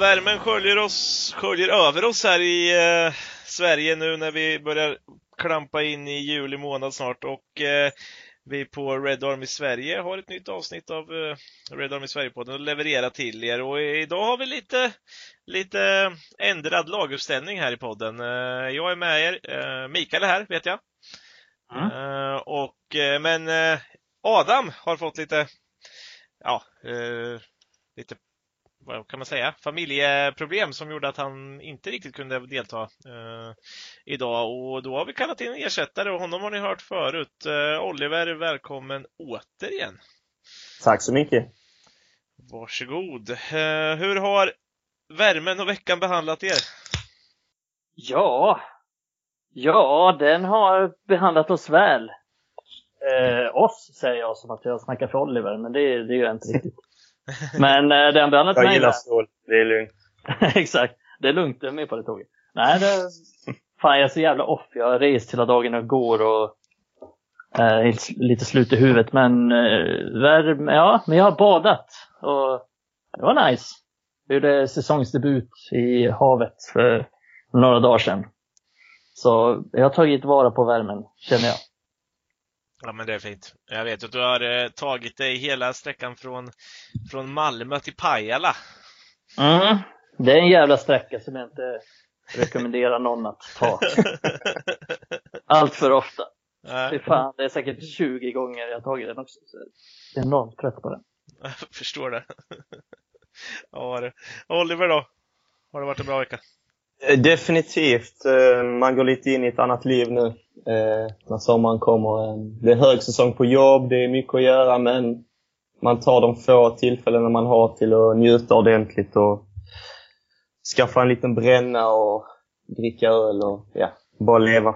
värmen sköljer över oss här i Sverige nu när vi börjar klampa in i juli månad snart. Och vi på Red Army Sverige har ett nytt avsnitt av Red Army Sverige-podden att leverera till er. Och idag har vi lite ändrad laguppställning här i podden. Jag är med er, Mikael är här vet jag. Men Adam har fått lite vad kan man säga, familjeproblem som gjorde att han inte riktigt kunde delta idag. Och då har vi kallat in en ersättare och honom har ni hört förut. Oliver, välkommen återigen. Tack så mycket. Varsågod. Hur har värmen och veckan behandlat er? Ja, den har behandlat oss väl. Oss säger jag som att jag snackar för Oliver, men det gör jag inte riktigt. Men den behandlat mig. Jag gillar stål, det är lugnt. Exakt, det är lugnt, det är med på det tåget. Nej, fan jag är så jävla off. Jag har rest hela dagen och går och lite slut i huvudet. Men men jag har badat och det var nice. Det gjorde säsongsdebut i havet för några dagar sedan. Så jag har tagit vara på värmen, känner jag. Ja, men det är fint. Jag vet att du har tagit dig hela sträckan från Malmö till Pajala. Det är en jävla sträcka som jag inte rekommenderar någon att ta. Allt för ofta. Fan, det är säkert 20 gånger jag har tagit den också. Så jag är enormt trött på den. Jag förstår det. Ja, Oliver då? Har det varit en bra vecka? Definitivt. Man går lite in i ett annat liv nu när sommaren kommer. Det är hög säsong på jobb, det är mycket att göra, men man tar de få tillfällen man har till att njuta ordentligt och skaffa en liten bränna och dricka öl och bara leva.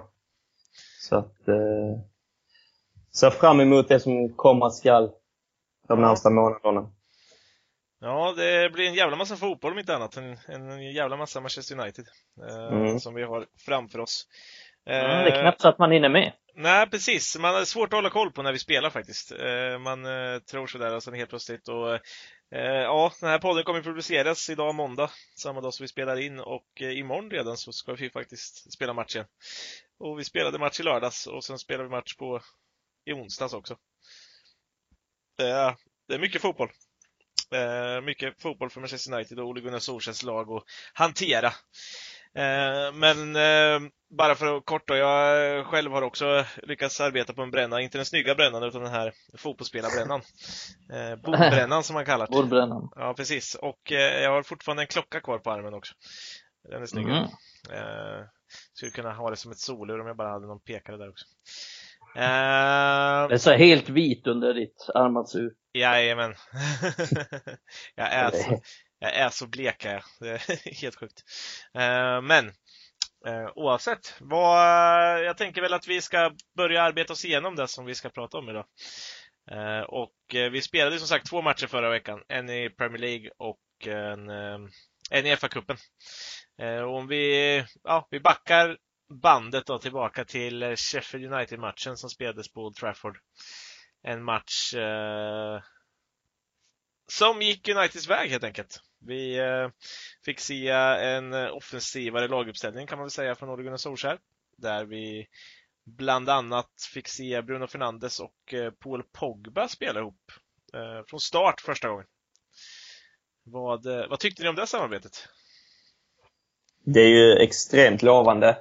Så att se fram emot det som kommer skall de närmaste månaderna. Ja, det blir en jävla massa fotboll om inte annat. En jävla massa Manchester United som vi har framför oss. Det är knappt så att man hinner med. Nej, precis. Man har svårt att hålla koll på när vi spelar faktiskt. Man tror sådär och sen helt plötsligt. Och, den här podden kommer publiceras idag måndag. Samma dag som vi spelar in. Och imorgon redan så ska vi faktiskt spela matchen. Och vi spelade match i lördags. Och sen spelar vi match i onsdags också. Det är mycket fotboll. Mycket fotboll för Manchester United och Ole Gunnar Solskjärs lag och hantera. Men bara för att korta, jag själv har också lyckats arbeta på en bränna. Inte den snygga brännan utan den här fotbollsspelarbrännan. Bordbrännan som man kallar det. Bordbrännan. Ja, precis. Och jag har fortfarande en klocka kvar på armen också. Den är snygg. Skulle kunna ha det som ett solur om jag bara hade någon pekare där också. Det är så helt vit under ditt armbandsur. Jajamän. Jag är så blek här. Det är helt sjukt. Men oavsett jag tänker väl att vi ska börja arbeta oss igenom det som vi ska prata om idag. Och vi spelade som sagt 2 matcher förra veckan. En i Premier League och en i FA-kuppen. Och om vi backar bandet då tillbaka till Sheffield United-matchen som spelades på Old Trafford. En match som gick Uniteds väg helt enkelt. Vi fick se en offensivare laguppställning kan man väl säga från Ole Gunnar Solskjær. Där vi bland annat fick se Bruno Fernandes och Paul Pogba spela ihop från start första gången. Vad tyckte ni om det samarbetet? Det är ju extremt lovande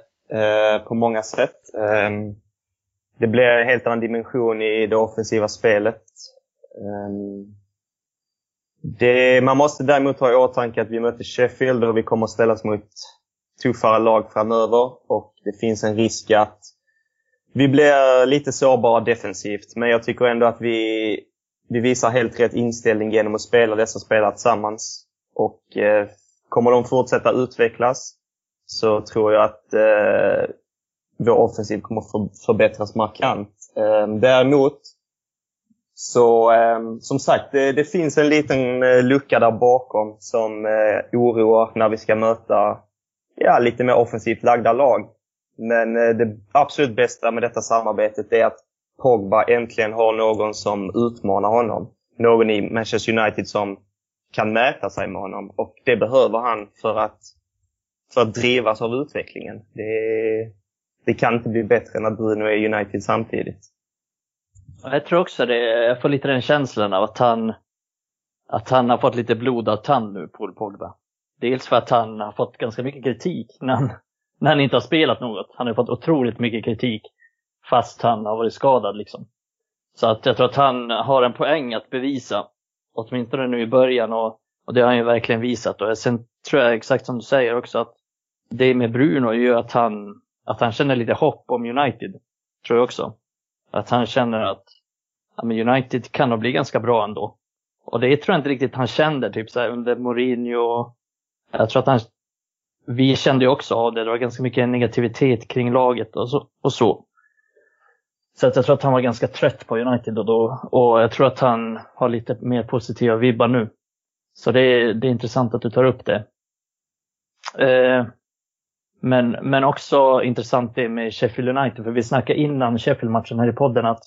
på många sätt. Det blir en helt annan dimension i det offensiva spelet. Man måste däremot ha i åtanke att vi möter Sheffield och vi kommer att ställas mot tuffare lag framöver. Och det finns en risk att vi blir lite sårbara defensivt. Men jag tycker ändå att vi visar helt rätt inställning genom att spela dessa spelare tillsammans. Och kommer de fortsätta utvecklas så tror jag att vår offensiv kommer förbättras markant. Däremot så som sagt det finns en liten lucka där bakom som oroar när vi ska möta lite mer offensivt lagda lag. Men det absolut bästa med detta samarbetet är att Pogba äntligen har någon som utmanar honom. Någon i Manchester United som kan mäta sig med honom. Och det behöver han för att drivas av utvecklingen. Det kan inte bli bättre när Bruno är United samtidigt. Jag tror också det. Jag får lite den känslan av att han har fått lite blod av tand nu, Paul Pogba. Dels för att han har fått ganska mycket kritik när han inte har spelat något. Han har fått otroligt mycket kritik fast han har varit skadad liksom. Så att jag tror att han har en poäng att bevisa, åtminstone nu i början, och det har han ju verkligen visat. Och sen tror jag exakt som du säger också att det med Bruno gör att han känner lite hopp om United, tror jag också. Att han känner att United kan nog bli ganska bra ändå. Och det tror jag inte riktigt han kände typ så här under Mourinho. Jag tror att vi kände ju också av det. Det var ganska mycket negativitet kring laget och så. Så att jag tror att han var ganska trött på United då. Och jag tror att han har lite mer positiva vibbar nu. Så det är intressant att du tar upp det. Men också intressant det med Sheffield United. För vi snackade innan Sheffield-matchen här i podden att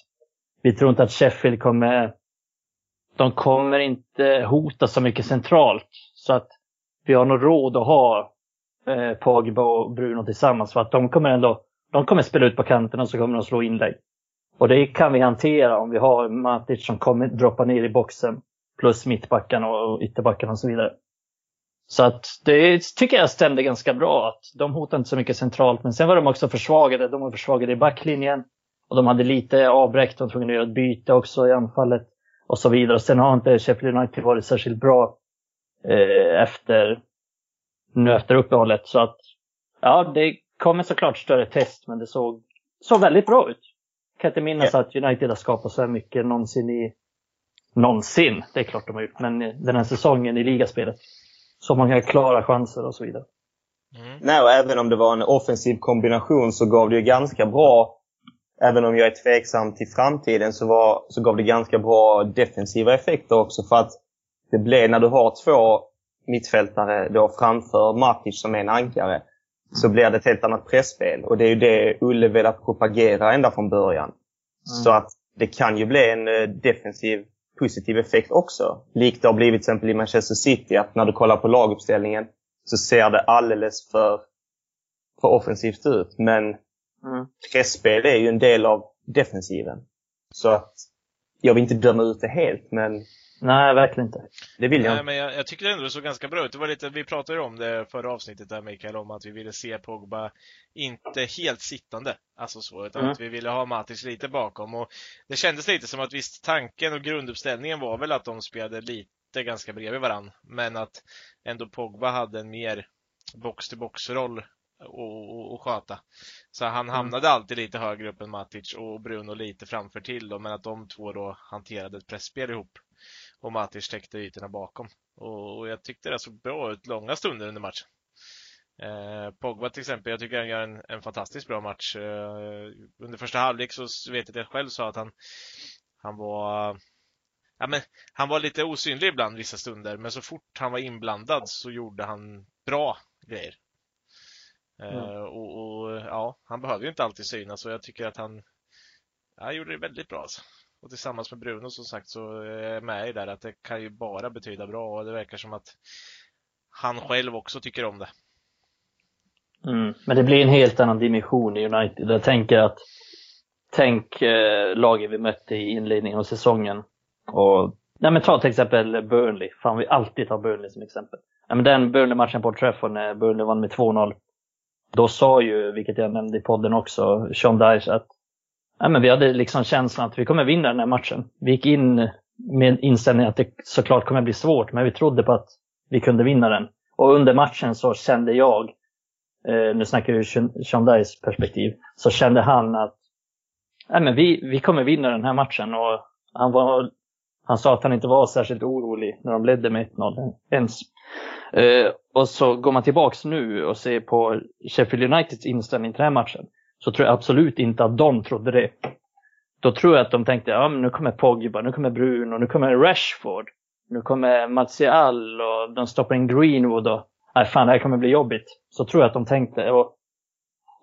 vi tror inte att Sheffield kommer inte hota så mycket centralt. Så att vi har nog råd att ha Pogba och Bruno tillsammans. För att de kommer spela ut på kanterna och så kommer de slå inlägg. Och det kan vi hantera om vi har Matic som kommer droppa ner i boxen. Plus mittbackarna och ytterbackarna och så vidare. Så att det tycker jag stämde ganska bra. Att de hotade inte så mycket centralt. Men sen var de också försvagade. De var försvagade i backlinjen. Och de hade lite avbräck. De tvungna göra ett byte också i anfallet. Och så vidare. Och sen har inte Sheffield United varit särskilt bra efter uppehållet. Så att ja, det kommer såklart större test. Men det såg väldigt bra ut. Jag kan inte minnas att United har skapat så här mycket någonsin. Det är klart de har gjort. Men den här säsongen i ligaspelet. Så man kan klara chanser och så vidare. Mm. Nej, och även om det var en offensiv kombination så gav det ju ganska bra. Även om jag är tveksam till framtiden så gav det ganska bra defensiva effekter också. För att det blev, när du har två mittfältare då framför Matic som är en ankare, så blir det ett helt annat pressspel. Och det är ju det Ulle vill att propagera ända från början. Mm. Så att det kan ju bli en defensiv positiv effekt också. Likt det har blivit till exempel i Manchester City, att när du kollar på laguppställningen så ser det alldeles för offensivt ut. Men pressspel är ju en del av defensiven. Så att jag vill inte döma ut det helt, men... Nej, verkligen inte. Det vill jag. Nej, men jag tycker det ändå såg ganska bra ut. Det var lite, vi pratade om det förra avsnittet där, Mikael, om att vi ville se Pogba inte helt sittande. Alltså så, utan att vi ville ha Matic lite bakom. Och det kändes lite som att visst, tanken och grunduppställningen var väl att de spelade lite ganska bredvid varann. Men att ändå Pogba hade en mer box-to-box-roll och sköta. Så han hamnade alltid lite högre upp än Matic och Bruno lite framför till då, men att de två då hanterade ett pressspel ihop. Och Matic täckte ytorna bakom. Och jag tyckte det såg bra ut långa stunder under matchen. Pogba till exempel, jag tycker han gör en fantastiskt bra match. Under första halvlek så vet jag själv så att han var... Ja, men han var lite osynlig ibland vissa stunder. Men så fort han var inblandad så gjorde han bra grejer. Ja, han behöver ju inte alltid synas. Så jag tycker att han gjorde det väldigt bra alltså. Och tillsammans med Bruno som sagt så är jag med i där att det kan ju bara betyda bra. Och det verkar som att han själv också tycker om det. Men det blir en helt annan dimension i United. Jag tänker att lagen vi mötte i inledningen av säsongen. Och, nej, men ta till exempel Burnley. Fan, vi alltid tar Burnley som exempel. Nej, men den Burnley-matchen på Trafford när Burnley vann med 2-0. Då sa ju, vilket jag nämnde i podden också, Sean Dyche att ja, men vi hade liksom känslan att vi kommer vinna den här matchen. Vi gick in med inställningen att det såklart kommer bli svårt, men vi trodde på att vi kunde vinna den. Och under matchen så kände jag, nu snackar vi ur Sean Dyches perspektiv, så kände han att ja, men vi kommer vinna den här matchen. Och han sa att han inte var särskilt orolig när de ledde med 1-0 ens. Och så går man tillbaks nu och ser på Sheffield Uniteds inställning till den här matchen. Så tror jag absolut inte att de trodde det. Då tror jag att de tänkte, ja, men nu kommer Pogba, nu kommer Bruno, nu kommer Rashford, nu kommer Martial och de stoppar in Greenwood och nej fan, det här kommer bli jobbigt. Så tror jag att de tänkte.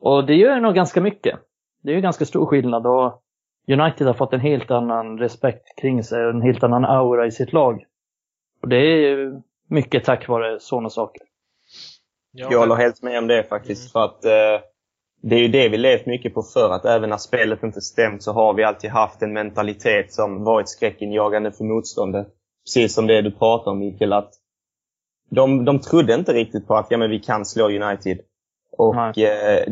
Och det gör nog ganska mycket. Det är ju ganska stor skillnad och United har fått en helt annan respekt kring sig och en helt annan aura i sitt lag. Och det är ju mycket tack vare sådana saker. Jag håller helt med om det faktiskt. För att det är ju det vi levt mycket på förr. Att även när spelet inte stämt så har vi alltid haft en mentalitet som varit skräckinjagande för motståndet. Precis som det du pratar om, Mikael, att de trodde inte riktigt på att ja, men vi kan slå United. Och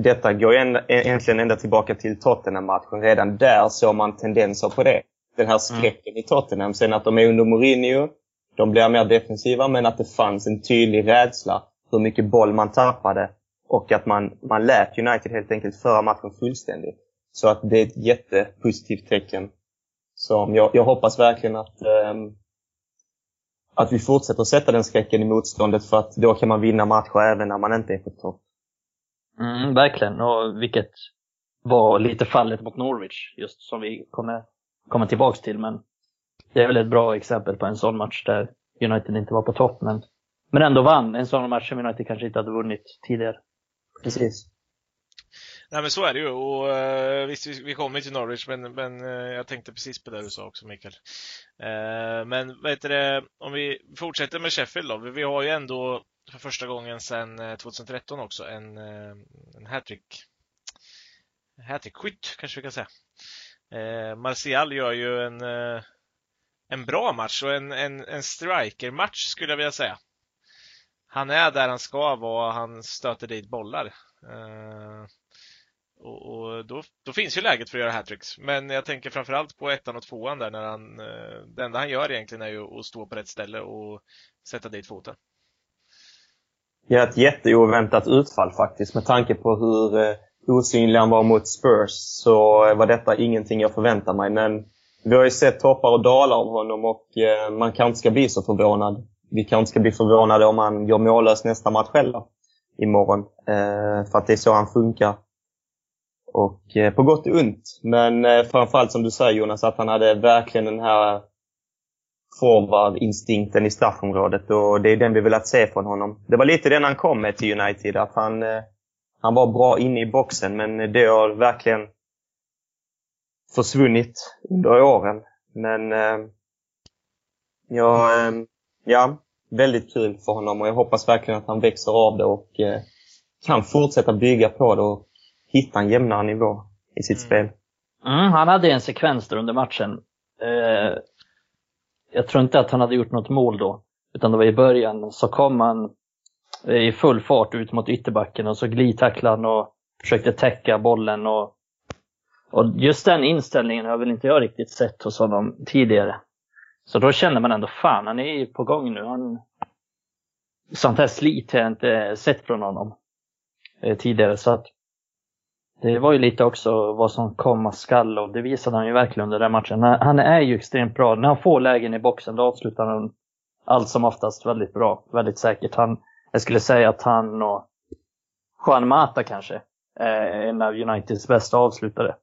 detta går egentligen ända tillbaka till Tottenham-matchen. Redan där såg man tendenser på det. Den här skräcken i Tottenham. Sen att de är under Mourinho, de blir mer defensiva, men att det fanns en tydlig rädsla hur mycket boll man tappade. Och att man lät United helt enkelt föra matchen fullständigt. Så att det är ett jättepositivt tecken. Som jag hoppas verkligen att vi fortsätter sätta den skräcken i motståndet. För att då kan man vinna matcher även när man inte är på topp. Mm, verkligen. Och vilket var lite fallet mot Norwich, just som vi kommer komma tillbaks till. Men det är väl ett bra exempel på en sån match där United inte var på topp, men ändå vann. En sån match som United kanske inte hade vunnit tidigare. Precis. Nej, men så är det ju. Och visst, vi kommer till Norwich, men jag tänkte precis på det du sa också, Mikael. Men vet du, om vi fortsätter med Sheffield då. Vi har ju ändå för första gången sedan 2013 också en hat-trick-skytt kanske vi kan säga. Martial gör ju en bra match och en striker-match skulle jag vilja säga. Han är där han ska vara, han stöter dit bollar. Och då finns ju läget för att göra hat-tricks. Men jag tänker framförallt på ettan och tvåan där när han, det enda han gör egentligen är ju att stå på rätt ställe och sätta dit foten. Det är ett jätteoväntat utfall faktiskt. Med tanke på hur osynlig han var mot Spurs så var detta ingenting jag förväntade mig. Men vi har ju sett toppar och dalar av honom och man kanske ska bli så förvånad. Vi kanske ska bli förvånade om han gör mållös nästa match själv imorgon. För att det är så han funkar. Och på gott och ont. Men framförallt som du säger, Jonas, att han hade verkligen den här forward-instinkten i straffområdet. Och det är den vi velat se från honom. Det var lite den han kom med till United. Att han var bra inne i boxen. Men det har verkligen försvunnit under åren. Men ja, väldigt kul för honom. Och jag hoppas verkligen att han växer av det. Och kan fortsätta bygga på det. Och hitta en jämnare nivå i sitt spel. Han hade en sekvens där under matchen. Jag tror inte att han hade gjort något mål då. Utan det var i början. Så kom han i full fart ut mot ytterbacken. Och så glidtacklade han och försökte täcka bollen. Och just den inställningen har väl inte jag riktigt sett hos honom tidigare. Så då känner man ändå, fan, han är på gång nu. Sånt här slit har jag inte sett från honom tidigare. Så att det var ju lite också vad som komma skall, och det visade han ju verkligen under den matchen. Han är ju extremt bra. När han får lägen i boxen då avslutar han allt som oftast väldigt bra, väldigt säkert. Jag skulle säga att han och Juan Mata kanske är en av Uniteds bästa avslutare.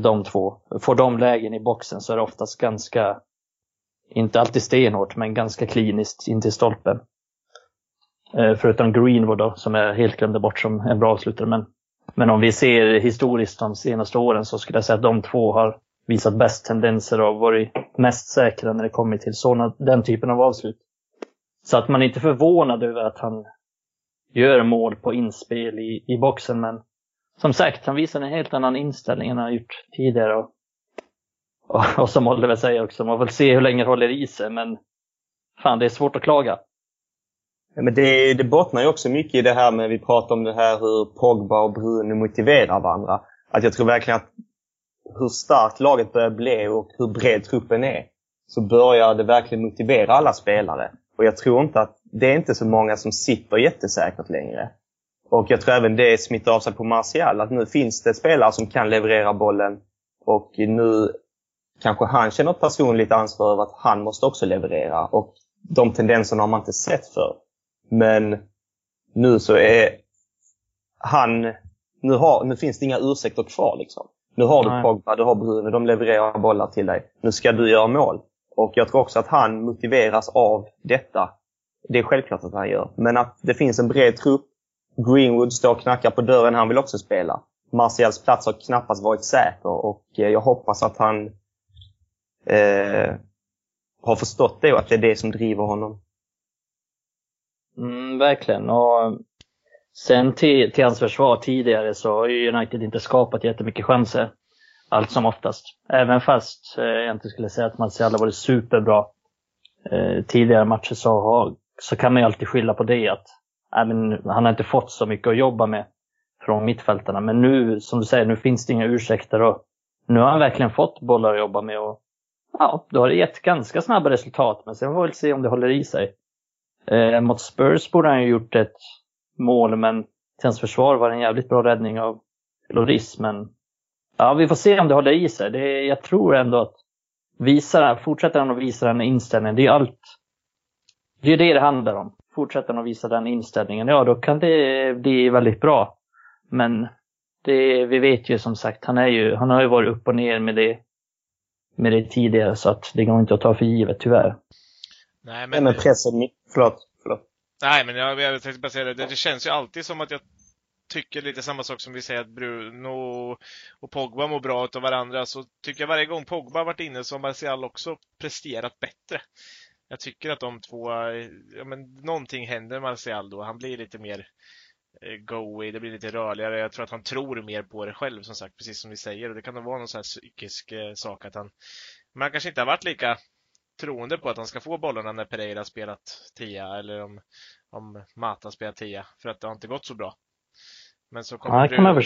De två. Får de lägen i boxen så är det oftast ganska, inte alltid stenhårt, men ganska kliniskt in till stolpen. Förutom Greenwood då, som är helt glömde bort som en bra avslutare, men om vi ser historiskt de senaste åren så skulle jag säga att de två har visat bäst tendenser och varit mest säkra när det kommer till såna, den typen av avslut. Så att man är inte förvånad över att han gör mål på inspel i boxen. Men som sagt, han visar en helt annan inställning än han har gjort tidigare. Och som Oliver säger också, man får se hur länge det håller i sig. Men fan, det är svårt att klaga. Men det bottnar ju också mycket i det här med, vi pratar om det här hur Pogba och Bruno motiverar varandra. Att jag tror verkligen att hur starkt laget börjar bli och hur bred truppen är, så börjar det verkligen motivera alla spelare. Och jag tror inte att det är inte så många som sitter jättesäkert längre. Och jag tror även det smittar av sig på Martial, att nu finns det spelare som kan leverera bollen. Och nu kanske han känner personligt ansvar över att han måste också leverera. Och de tendenserna har man inte sett för. Men nu så är han, nu finns det inga ursäkter kvar liksom. Nu har du Pogba, du har Bruno, de levererar bollar till dig. Nu ska du göra mål. Och jag tror också att han motiveras av detta. Det är självklart att han gör. Men att det finns en bred trupp. Greenwood står och knackar på dörren, han vill också spela. Martials plats har knappast varit säker. Och jag hoppas att han har förstått det, och att det är det som driver honom. Mm, verkligen. Och sen till hans försvar tidigare så har United inte skapat jättemycket chanser, allt som oftast. Även fast jag inte skulle säga att Martial har varit superbra tidigare matcher, så kan man ju alltid skylla på det, att han har inte fått så mycket att jobba med från mittfältarna. Men nu, som du säger, nu finns det inga ursäkter, och nu har han verkligen fått bollar att jobba med, och ja, då har det gett ganska snabba resultat. Men sen får vi väl se om det håller i sig. Mot Spurs borde han ju gjort ett mål, men till hans försvar var det en jävligt bra räddning av Loris. Men ja, vi får se om det håller i sig. Jag tror ändå att fortsätter han att visa den inställningen, det är allt. Det är det handlar om. Fortsätter han att visa den inställningen, ja, då kan det bli väldigt bra. Men vi vet ju, som sagt, han har ju varit upp och ner med det tidigare, så att det går inte att ta för givet, tyvärr. Nej, men pressen, förlåt. Nej, men jag tänkte bara säga det känns ju alltid som att jag tycker lite samma sak som vi säger, att Bruno och Pogba mår bra utav varandra. Så tycker jag varje gång Pogba varit inne så har Martial också presterat bättre. Jag tycker att de två, ja, men någonting händer Martial då. Han blir lite mer go-away, det blir lite rörligare. Jag tror att han tror mer på det själv, som sagt, precis som vi säger. Och det kan då vara någon sån här psykisk sak att man kanske inte har varit lika troende på att han ska få bollarna när Pereira spelat 10, eller om Mata spelat 10, för att det har inte gått så bra. Men så kommer Bruno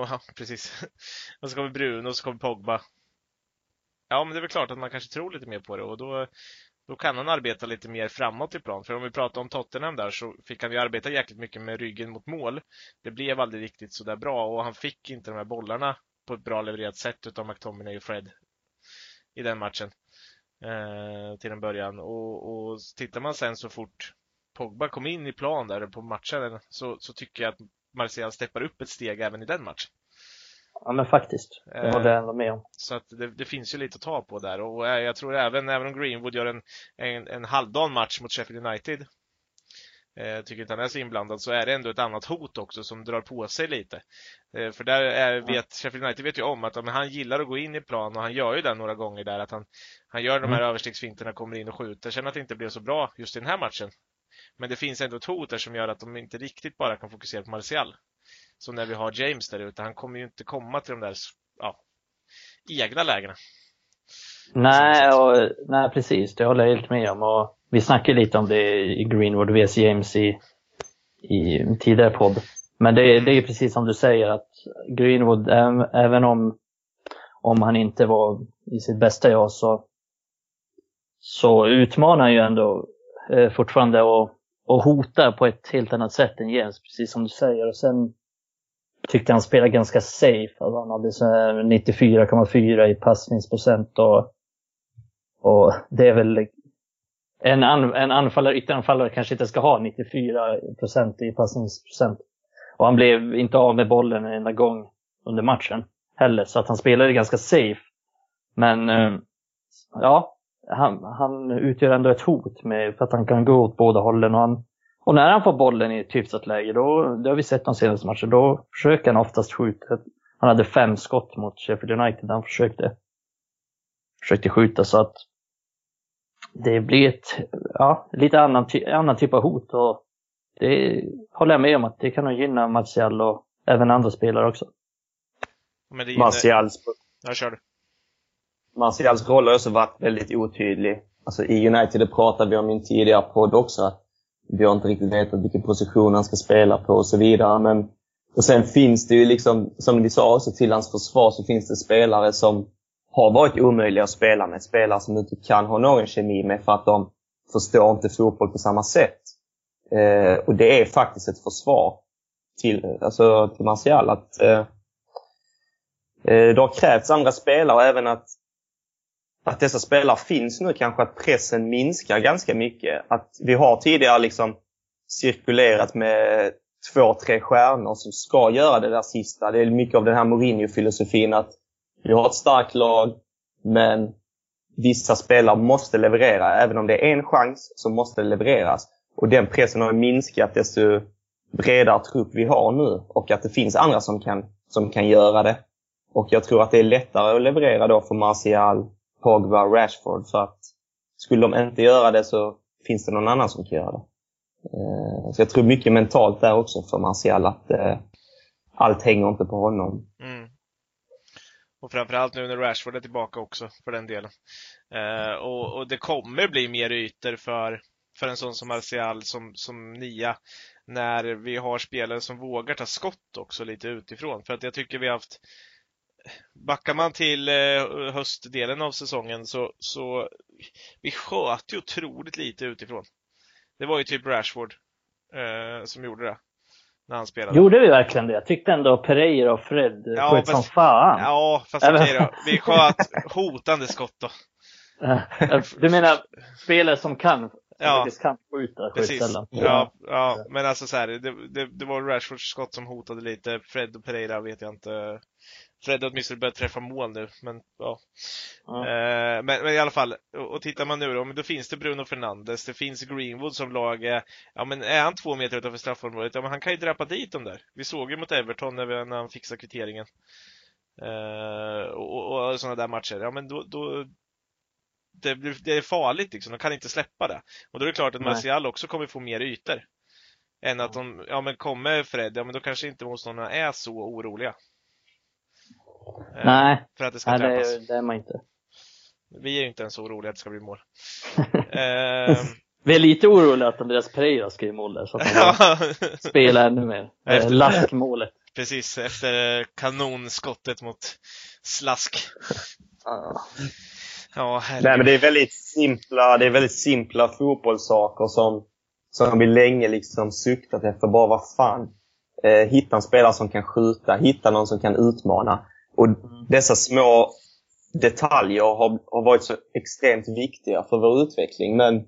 och så kommer Pogba. Ja, men det är väl klart att man kanske tror lite mer på det, och då kan han arbeta lite mer framåt i plan. För om vi pratar om Tottenham där, så fick han ju arbeta jäkligt mycket med ryggen mot mål. Det blev aldrig riktigt så där bra, och han fick inte de här bollarna på ett bra levererat sätt utav McTominay och Fred i den matchen till den början. Och tittar man sen, så fort Pogba kom in i plan där på matchen, så tycker jag att Martial steppar upp ett steg även i den matchen. Ja, men faktiskt, det var det ändå med om. Så att det finns ju lite att ta på där. Och jag tror även om Greenwood gör en halvdan match mot Sheffield United, tycker inte han är så inblandad, så är det ändå ett annat hot också som drar på sig lite. För där Sheffield United vet ju om att han gillar att gå in i plan, och han gör ju det några gånger där, att han gör de här överstegsfinterna, kommer in och skjuter. Sen att det inte blev så bra just i den här matchen, men det finns ändå ett hot där som gör att de inte riktigt bara kan fokusera på Martial. Så när vi har James där ute, han kommer ju inte komma till de där egna lägena. Nej, precis. Det håller jag helt med om. Och vi snackade lite om det i Greenwood vs James i tidigare podd. Men det är ju precis som du säger, att Greenwood, även om han inte var i sitt bästa jag, så utmanar han ju ändå fortfarande och hotar på ett helt annat sätt än James, precis som du säger. Och sen tyckte han spelade ganska safe. Alltså han hade 94,4 i passningsprocent. Och det är väl en anfallare, ytteranfallare kanske inte ska ha 94% i passningsprocent. Och han blev inte av med bollen en enda gång under matchen heller. Så att han spelade ganska safe. Men han utgör ändå ett hot med, för att han kan gå åt båda hållen, och när han får bollen i ett hyfsat läge, det har vi sett de senaste matcherna, då försöker han oftast skjuta. Han hade 5 skott mot Sheffield United, han försökte skjuta, så att det blir ett lite annan typ av hot, och det håller jag med om att det kan nog gynna Martial och även andra spelare också. Men det Martials roll har också varit väldigt otydlig. Alltså i United, det pratade vi om i en tidigare podd också, att vi har inte riktigt vetat vilken position han ska spela på och så vidare. Men och sen finns det ju, liksom som vi sa också, till hans försvar så finns det spelare som har varit omöjliga att spela med, spelare som inte kan ha någon kemi med, för att de förstår inte fotboll på samma sätt. Och det är faktiskt ett försvar till Martial, att det har krävts andra spelare, och även att dessa spelare finns nu, kanske att pressen minskar ganska mycket. Att vi har tidigare liksom cirkulerat med 2-3 stjärnor som ska göra det där sista. Det är mycket av den här Mourinho-filosofin, att vi har ett starkt lag, men vissa spelare måste leverera. Även om det är en chans, så måste det levereras. Och den pressen har minskat desto bredare trupp vi har nu, och att det finns andra som kan göra det. Och jag tror att det är lättare att leverera då för Martial, Pogba, Rashford, för att skulle de inte göra det så finns det någon annan som kan göra det. Så jag tror mycket mentalt där också för Martial, att allt hänger inte på honom. Mm. Och framförallt nu när Rashford är tillbaka också för den delen. Och det kommer bli mer ytor för en sån som Martial som nia, när vi har spelare som vågar ta skott också lite utifrån. För att jag tycker vi har haft, backar man till höstdelen av säsongen, så vi sköt ju otroligt lite utifrån. Det var ju typ Rashford som gjorde det när han spelade. Gjorde vi verkligen det? Jag tyckte ändå Pereira och Fred sköt som fan. Ja, fast okej då. Vi sköt hotande skott då. Du menar spelare som kan skjuta. Precis. Ja, men alltså så här, det var Rashfords skott som hotade lite. Fred och Pereira vet jag inte. Fred har åtminstone börjat träffa mål nu. Men ja, men i alla fall, och tittar man nu då finns det Bruno Fernandes, det finns Greenwood som lag. Ja, men är han 2 meter utanför straffområdet, ja, men han kan ju dräpa dit dem där. Vi såg ju mot Everton när han fixade kvitteringen och sådana där matcher. Ja, men då det är farligt liksom, de kan inte släppa det. Och då är det klart att Martial också kommer få mer ytor än att de, ja men kommer Fred, ja men då kanske inte motståndarna är så oroliga. Nej, för att det ska träffas. Det är man inte. Vi är ju inte ens oroliga att det ska bli mål. Vi är lite oroliga att Andreas Pereira ska ju mål där, så att han spelar ännu mer. Laskmålet. Precis, efter kanonskottet mot Slask. Ja, nej, men det är väldigt simpla fotbollssaker som vi länge liksom suktat efter. Bara vad fan, hitta en spelare som kan skjuta, hitta någon som kan utmana. Och dessa små detaljer har varit så extremt viktiga för vår utveckling. Men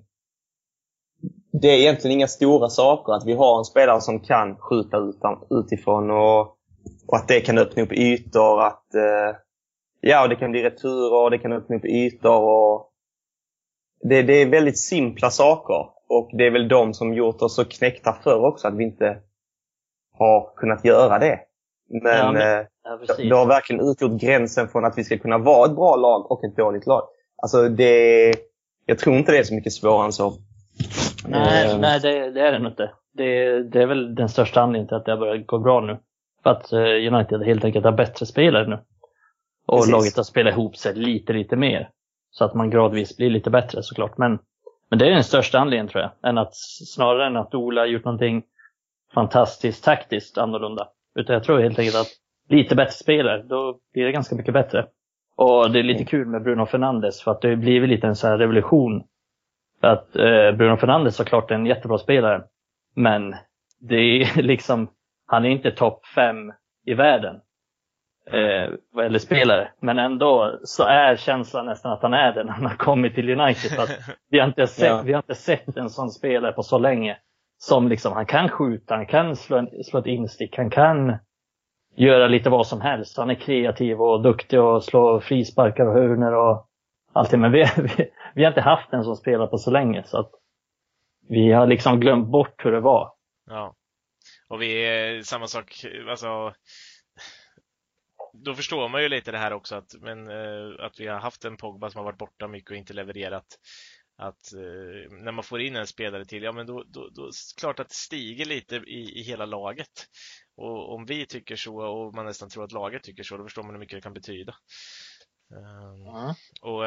det är egentligen inga stora saker att vi har en spelare som kan skjuta utifrån och att det kan öppna upp ytor, att ja, det kan bli returer och det kan öppna upp ytor. Och det är väldigt simpla saker. Och det är väl de som gjort oss så knäckta för också, att vi inte har kunnat göra det. Men det har verkligen utgjort gränsen från att vi ska kunna vara ett bra lag och ett dåligt lag. Alltså jag tror inte det är så mycket svårare än så. Nej, det är det inte. Det är väl den största anledningen till att det har börjat gå bra nu. För att United helt enkelt har bättre spelare nu. Och precis, laget att spela ihop sig lite mer. Så att man gradvis blir lite bättre såklart. Men det är den största anledningen tror jag. Snarare än att Ola har gjort någonting fantastiskt taktiskt annorlunda. Utan jag tror helt enkelt att lite bättre spelare, då blir det ganska mycket bättre. Och det är lite kul med Bruno Fernandes, för att det blir lite en sån här revolution. För att Bruno Fernandes såklart är en jättebra spelare. Men det är liksom, han är inte topp 5 i världen. Eller spelare, men ändå så är känslan nästan att han är det när han har kommit till United, att vi har inte sett en sån spelare på så länge, som liksom, han kan skjuta, han kan slå ett instick, han kan göra lite vad som helst, han är kreativ och duktig och slår frisparkar och hörner och allting, men vi har inte haft en sån spelare på så länge, så att vi har liksom glömt bort hur det var. Ja, och vi är samma sak, alltså då förstår man ju lite det här också, att vi har haft en Pogba som har varit borta mycket och inte levererat. Att när man får in en spelare till, ja men då klart att det stiger lite i hela laget. Och om vi tycker så, och man nästan tror att laget tycker så, då förstår man hur mycket det kan betyda. Och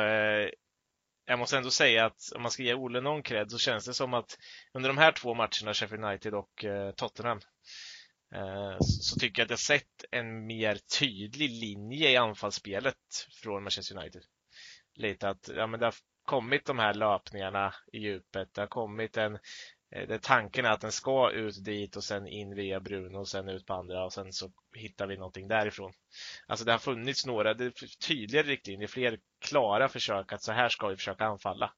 jag måste ändå säga att om man ska ge Ole någon cred, så känns det som att under de här 2 matcherna, Sheffield United och Tottenham, så tycker jag att jag sett en mer tydlig linje i anfallsspelet från Manchester United. Lite att, ja men det har kommit de här löpningarna i djupet, det har kommit tanken att den ska ut dit och sen in via Bruno och sen ut på andra, och sen så hittar vi någonting därifrån. Alltså det har funnits några tydligare riktlinjer, fler klara försök att så här ska vi försöka anfalla,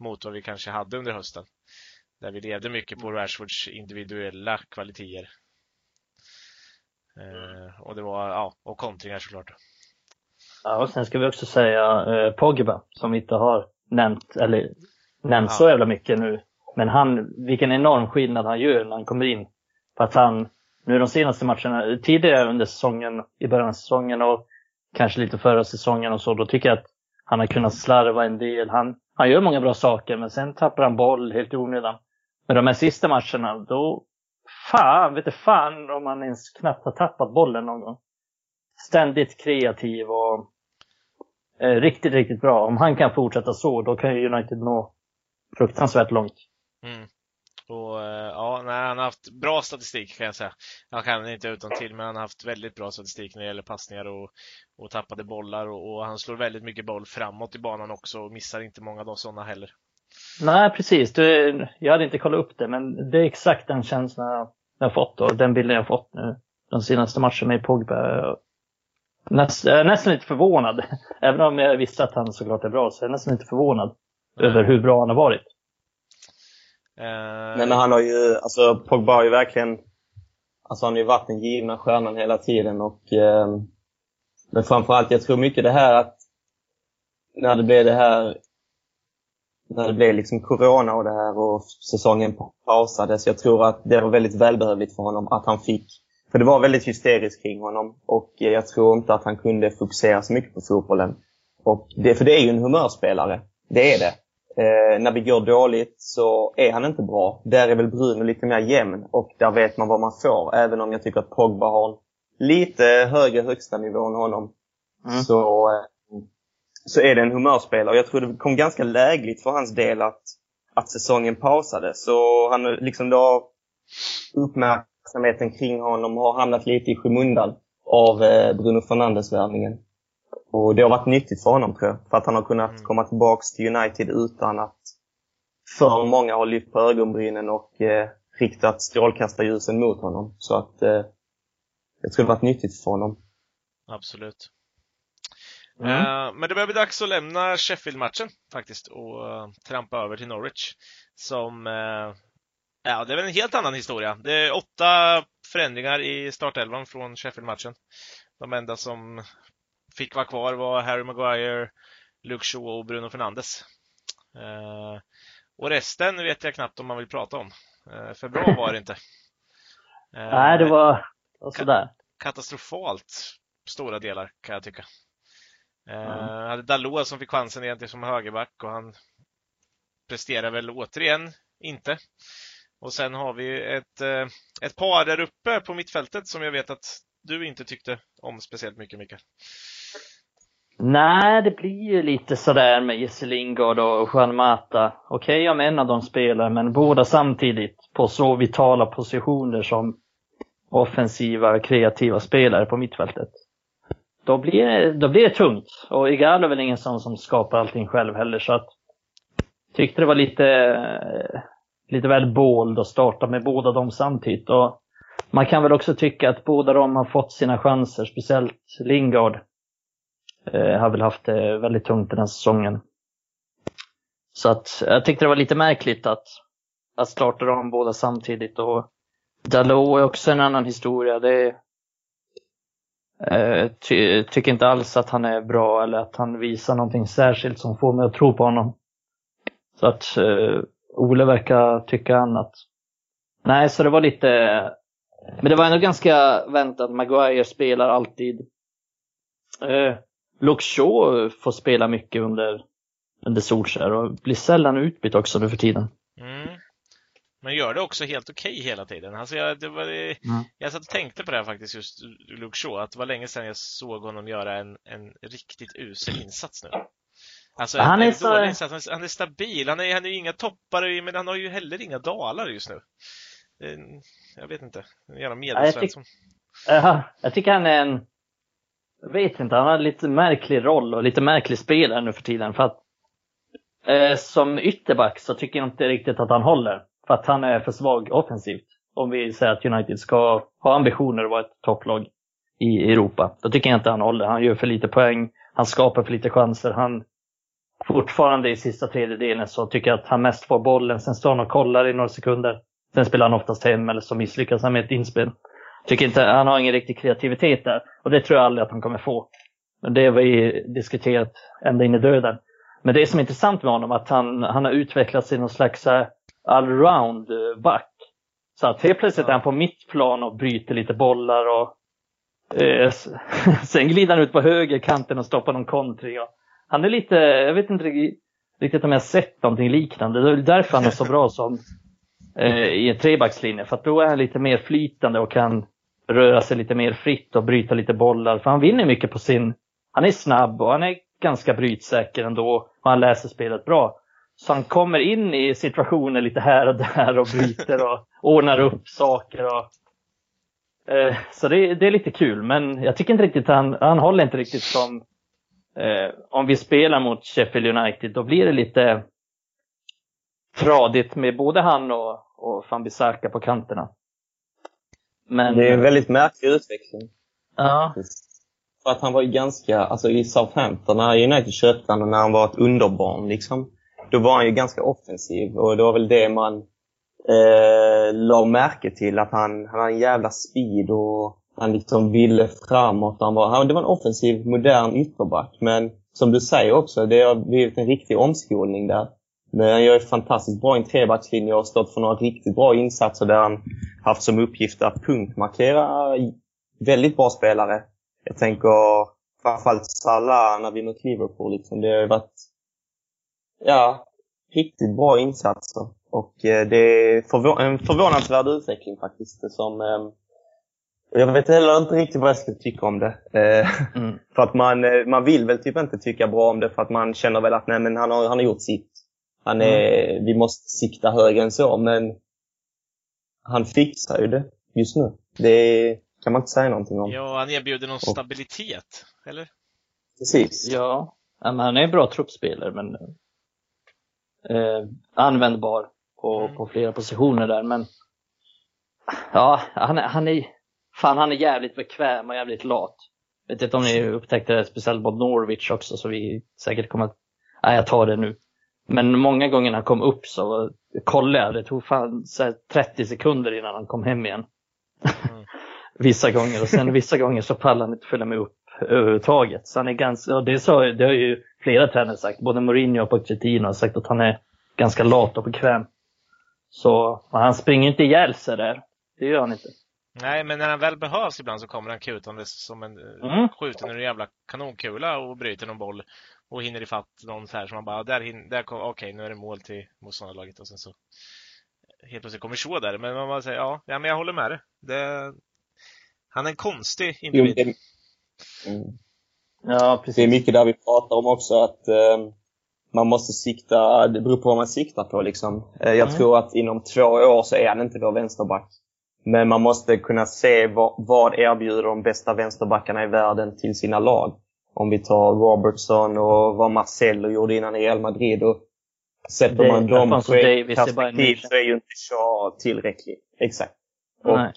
mot vad vi kanske hade under hösten, där vi levde mycket på Rashfords individuella kvaliteter. Och det var och kontringar såklart. Ja, och sen ska vi också säga Pogba, som vi inte har nämnt så jävla mycket nu, men han, vilken enorm skillnad han gör när han kommer in. För att han nu de senaste matcherna, tidigare under säsongen, i början av säsongen och kanske lite förra säsongen och så, då tycker jag att Han har kunnat slarva en del. Han gör många bra saker, men sen tappar han boll helt i onödan. Men de här sista matcherna, då... Vet du om han ens knappt har tappat bollen någon gång. Ständigt kreativ och riktigt, riktigt bra. Om han kan fortsätta så, då kan ju United nå fruktansvärt långt. Mm. Och ja, han har haft bra statistik kan jag säga. Han kan inte utan till, men han har haft väldigt bra statistik när det gäller passningar och tappade bollar. Och han slår väldigt mycket boll framåt i banan också och missar inte många av sådana heller. Nej, precis. Jag hade inte kollat upp det, men det är exakt den känslan jag har fått och den bilden jag har fått nu. De senaste matcherna i Pogba. Jag är nästan lite förvånad. Även om jag visste att han såklart är bra, så jag är nästan lite förvånad över hur bra han har varit. Nej, men han har ju, alltså Pogba har ju verkligen, alltså han har ju varit den givna stjärnan hela tiden och men framförallt jag tror mycket det här att när det blev liksom corona och det här och säsongen pausades, jag tror att det var väldigt välbehövligt för honom att han fick, för det var väldigt hysteriskt kring honom och jag tror inte att han kunde fokusera så mycket på fotbollen och det, för det är ju en humörspelare, det är det. När det går dåligt så är han inte bra. Där är väl Bruno lite mer jämn och där vet man vad man får. Även om jag tycker att Pogba har lite högre högsta nivå än honom, så är det en humörspelare. Och jag tror det kom ganska lägligt för hans del att säsongen pausade. Så han liksom då uppmärksamheten kring honom har hamnat lite i skymundan av Bruno Fernandes-värvningen. Och det har varit nyttigt för honom tror jag. För att han har kunnat komma tillbaka till United utan att för många har lyft på ögonbrynen och riktat strålkastarljusen mot honom. Så att jag tror det har varit nyttigt för honom. Absolut. Men det börjar bli dags att lämna Sheffield-matchen faktiskt. Och trampa över till Norwich. Som, ja det är väl en helt annan historia. Det är 8 förändringar i startelvan från Sheffield-matchen. De enda som... fick vara kvar var Harry Maguire, Luke Shaw och Bruno Fernandes. Och resten vet jag knappt om man vill prata om. För bra var det inte. Nej, det var sådär. Katastrofalt stora delar kan jag tycka. Hade Dalot som fick chansen egentligen som högerback och han presterar väl återigen inte. Och sen har vi ett par där uppe på mittfältet som jag vet att du inte tyckte om speciellt mycket, Mikael. Nej, det blir ju lite sådär med Jesse Lingard och Juan Mata. Okej, om en av dem spelar, men båda samtidigt på så vitala positioner som offensiva, kreativa spelare på mittfältet. Då blir det tungt. Och Igal är väl ingen sån som skapar allting själv heller. Så att tyckte det var lite väl bold att starta med båda dem samtidigt. Och man kan väl också tycka att båda de har fått sina chanser. Speciellt Lingard har väl haft det väldigt tungt den här säsongen. Så att jag tyckte det var lite märkligt att starta dem båda samtidigt. Och Dalot är också en annan historia. Tycker inte alls att han är bra eller att han visar någonting särskilt som får mig att tro på honom. Så att Ole verkar tycka annat. Nej, så det var lite... Men det var ändå ganska väntat. Maguire spelar alltid. Luke Shaw får spela mycket under Solskjær och blir sällan utbytt också nu för tiden. Men gör det också helt okej hela tiden. Alltså jag satt och tänkte på det här faktiskt, just Luke Shaw, att det var länge sedan jag såg honom göra en riktigt usel insats nu. Alltså han är stabil. Han är ju inga toppar, men han har ju heller inga dalar just nu. Jag vet inte. Jag tycker han är en... Jag vet inte, han har lite märklig roll och lite märklig spelare nu för tiden. För att som ytterback så tycker jag inte riktigt att han håller. För att han är för svag offensivt. Om vi säger att United ska ha ambitioner att vara ett topplag i Europa, då tycker jag inte han håller. Han gör för lite poäng, han skapar för lite chanser. Han fortfarande i sista tredjedelen så tycker jag att han mest får bollen. Sen står han och kollar i några sekunder. Sen spelar han oftast hem eller så misslyckas han med ett inspel. Tycker inte, han har ingen riktig kreativitet där. Och det tror jag aldrig att han kommer få. Men det har vi diskuterat ända in i döden. Men det som är intressant med honom är att han har utvecklats i någon slags allround back. Så att helt plötsligt är han på mittplan och bryter lite bollar. Och sen glider han ut på högerkanten och stoppar någon kontring. Han är lite, jag vet inte riktigt om jag sett någonting liknande. Det är därför han är så bra som i en trebackslinje. För att då är han lite mer flytande och kan röra sig lite mer fritt och bryta lite bollar. För han vinner mycket på sin... Han är snabb och han är ganska brytsäker ändå. Och han läser spelet bra. Så han kommer in i situationer lite här och där och bryter och ordnar upp saker. Och, så det är lite kul. Men jag tycker inte riktigt han håller inte riktigt som... om vi spelar mot Sheffield United, då blir det lite tradigt med både han och Wan-Bissaka på kanterna. Men det är en väldigt märklig utveckling. Ja. För att han var ju ganska, alltså i Southampton, när United köpte han, när han var ett underbarn liksom, då var han ju ganska offensiv. Och det var väl det man la märke till, att han hade en jävla speed och han liksom ville framåt. Det var en offensiv, modern ytterback. Men som du säger också, det har blivit en riktig omskolning där. Men han gör ett fantastiskt bra i en trebackslinje och har stått för några riktigt bra insatser där han haft som uppgift att punktmarkera väldigt bra spelare. Jag tänker framförallt Salah när vi mot Liverpool. Liksom. Det har ju varit riktigt bra insatser. Och det är en förvånansvärd utveckling faktiskt, som... Jag vet heller inte riktigt vad jag ska tycka om det. För att man vill väl typ inte tycka bra om det, för att man känner väl att nej, men han har gjort sitt. Vi måste sikta högre än så, men han fixar ju det just nu. Det kan man inte säga någonting om. Ja, han erbjuder någon stabilitet, eller? Precis. Ja, han är en bra truppspelare, men användbar på flera positioner där. Men ja, han är jävligt bekväm och jävligt lat. Vet inte om ni upptäckte det, speciellt mot Norwich också, så vi säkert kommer att... Nej, jag tar det nu. Men många gånger när han kom upp så kollade jag. Det tog fan så här 30 sekunder innan han kom hem igen. Vissa gånger. Och sen vissa gånger så pallar han inte följa med upp överhuvudtaget. Så han är ganska... Och det har ju flera tränare sagt. Både Mourinho och Pochettino har sagt att han är ganska lat och bekväm. Så han springer inte ihjäl sig där. Det gör han inte. Nej, men när han väl behövs ibland så kommer han kutandes som en skjuten ur en jävla kanonkula och bryter någon boll och hinner i fatt någon så här som man bara där kom, okej, nu är det mål till motståndarlaget, och sen så helt plötsligt kommer så där. Men man bara säger ja, men jag håller med dig. Han är en konstig individ. Ja, precis. Det är mycket där vi pratar om också, att man måste sikta, det beror på vad man siktar på liksom. Jag tror att inom 2 år så är han inte då vänsterback. Men man måste kunna se vad erbjuder de bästa vänsterbackarna i världen till sina lag. Om vi tar Robertson och vad Marcelo gjorde innan i Real Madrid. Och sätter man dem i perspektiv så är ju inte Shaw tillräckligt. Exakt. Nej. Och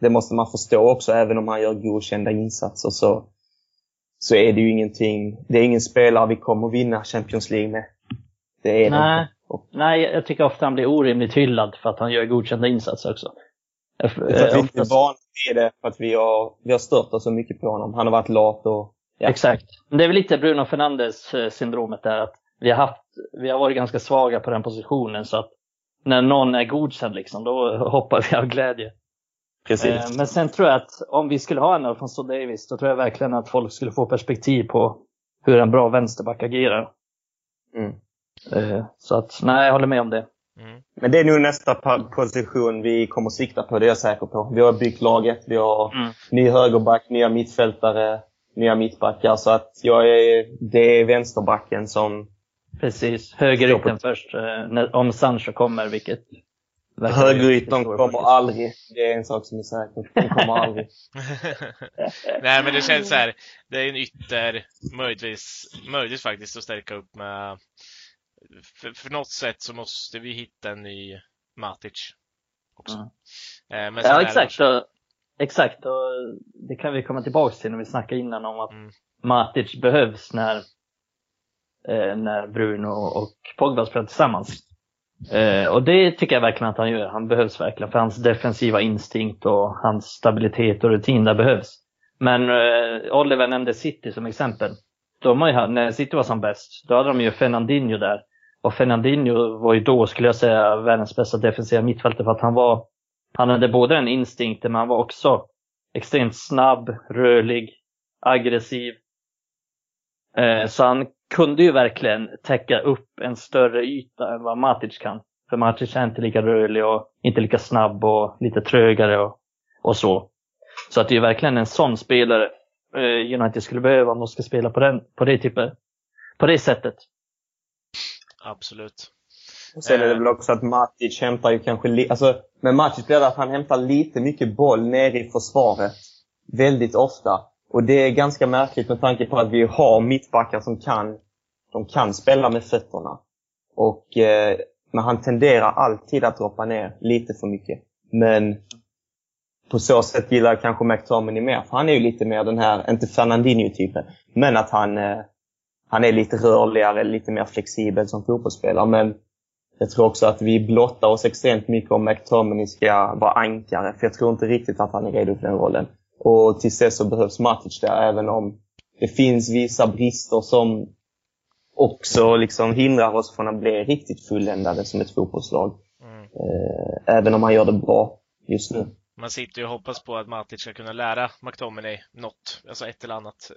det måste man förstå också. Även om han gör godkända insatser så är det ju ingenting. Det är ingen spelare vi kommer att vinna Champions League med. Det är det. Nej, jag tycker ofta han blir orimligt hyllad för att han gör godkända insatser också. Jag tror att vi inte är vana vid det, för att vi har stört oss så mycket på honom. Han har varit lat och... Ja. Exakt. Men det är väl lite Bruno Fernandes-syndromet där, att vi har varit ganska svaga på den positionen, så att när någon är godkänd liksom, då hoppar vi av glädje. Precis. Men sen tror jag att om vi skulle ha en Alphonso Davies, då tror jag verkligen att folk skulle få perspektiv på hur en bra vänsterback agerar. Mm. Så att, nej, jag håller med om det. Men det är nu nästa position vi kommer att sikta på, det är jag säker på. Vi har byggt laget, vi har ny högerback, nya mittfältare, nya mittbackar. Så att det är vänsterbacken som... Precis, högerytten först, om Sancho kommer, vilket... Högerytten kommer aldrig. Det är en sak som är säker. Den kommer aldrig. Nej, men det känns så här. Det är en ytter, möjligtvis faktiskt att stärka upp med... För något sätt så måste vi hitta en ny Matic också. Men ja, exakt. Exakt, och det kan vi komma tillbaka till när vi snackade innan om att Matic behövs när Bruno och Pogba spelar tillsammans. Och det tycker jag verkligen att han gör. Han behövs verkligen för hans defensiva instinkt och hans stabilitet och rutin där behövs. Men Oliver nämnde City som exempel. När City var som bäst, då hade de ju Fernandinho där. Och Fernandinho var ju då, skulle jag säga, världens bästa defensiva mittfältare. För att han hade både den instinkten, men han var också extremt snabb, rörlig, aggressiv. Så han kunde ju verkligen täcka upp en större yta än vad Matic kan. För Matic är inte lika rörlig och inte lika snabb och lite trögare och så. Så att det är verkligen en sån spelare United skulle behöva om de ska spela på det sättet. Absolut. Och sen är det väl också att Matic kämpar ju kanske men Matic blir att han hämtar lite mycket boll ner i försvaret väldigt ofta. Och det är ganska märkligt med tanke på att vi har mittbackar som kan spela med fötterna. Och men han tenderar alltid att droppa ner lite för mycket. Men på så sätt gillar kanske McTominay mer. För han är ju lite mer den här, inte Fernandinho-typen. Men att han är lite rörligare, lite mer flexibel som fotbollsspelare. Men jag tror också att vi blottar oss extremt mycket om McTominay ska vara ankare. För jag tror inte riktigt att han är redo för den rollen. Och till dess så behövs Matic där, även om det finns vissa brister som också liksom hindrar oss från att bli riktigt fulländade som ett fotbollslag. Mm. Även om han gör det bra just nu. Man sitter ju och hoppas på att Matic ska kunna lära McTominay något, alltså ett eller annat,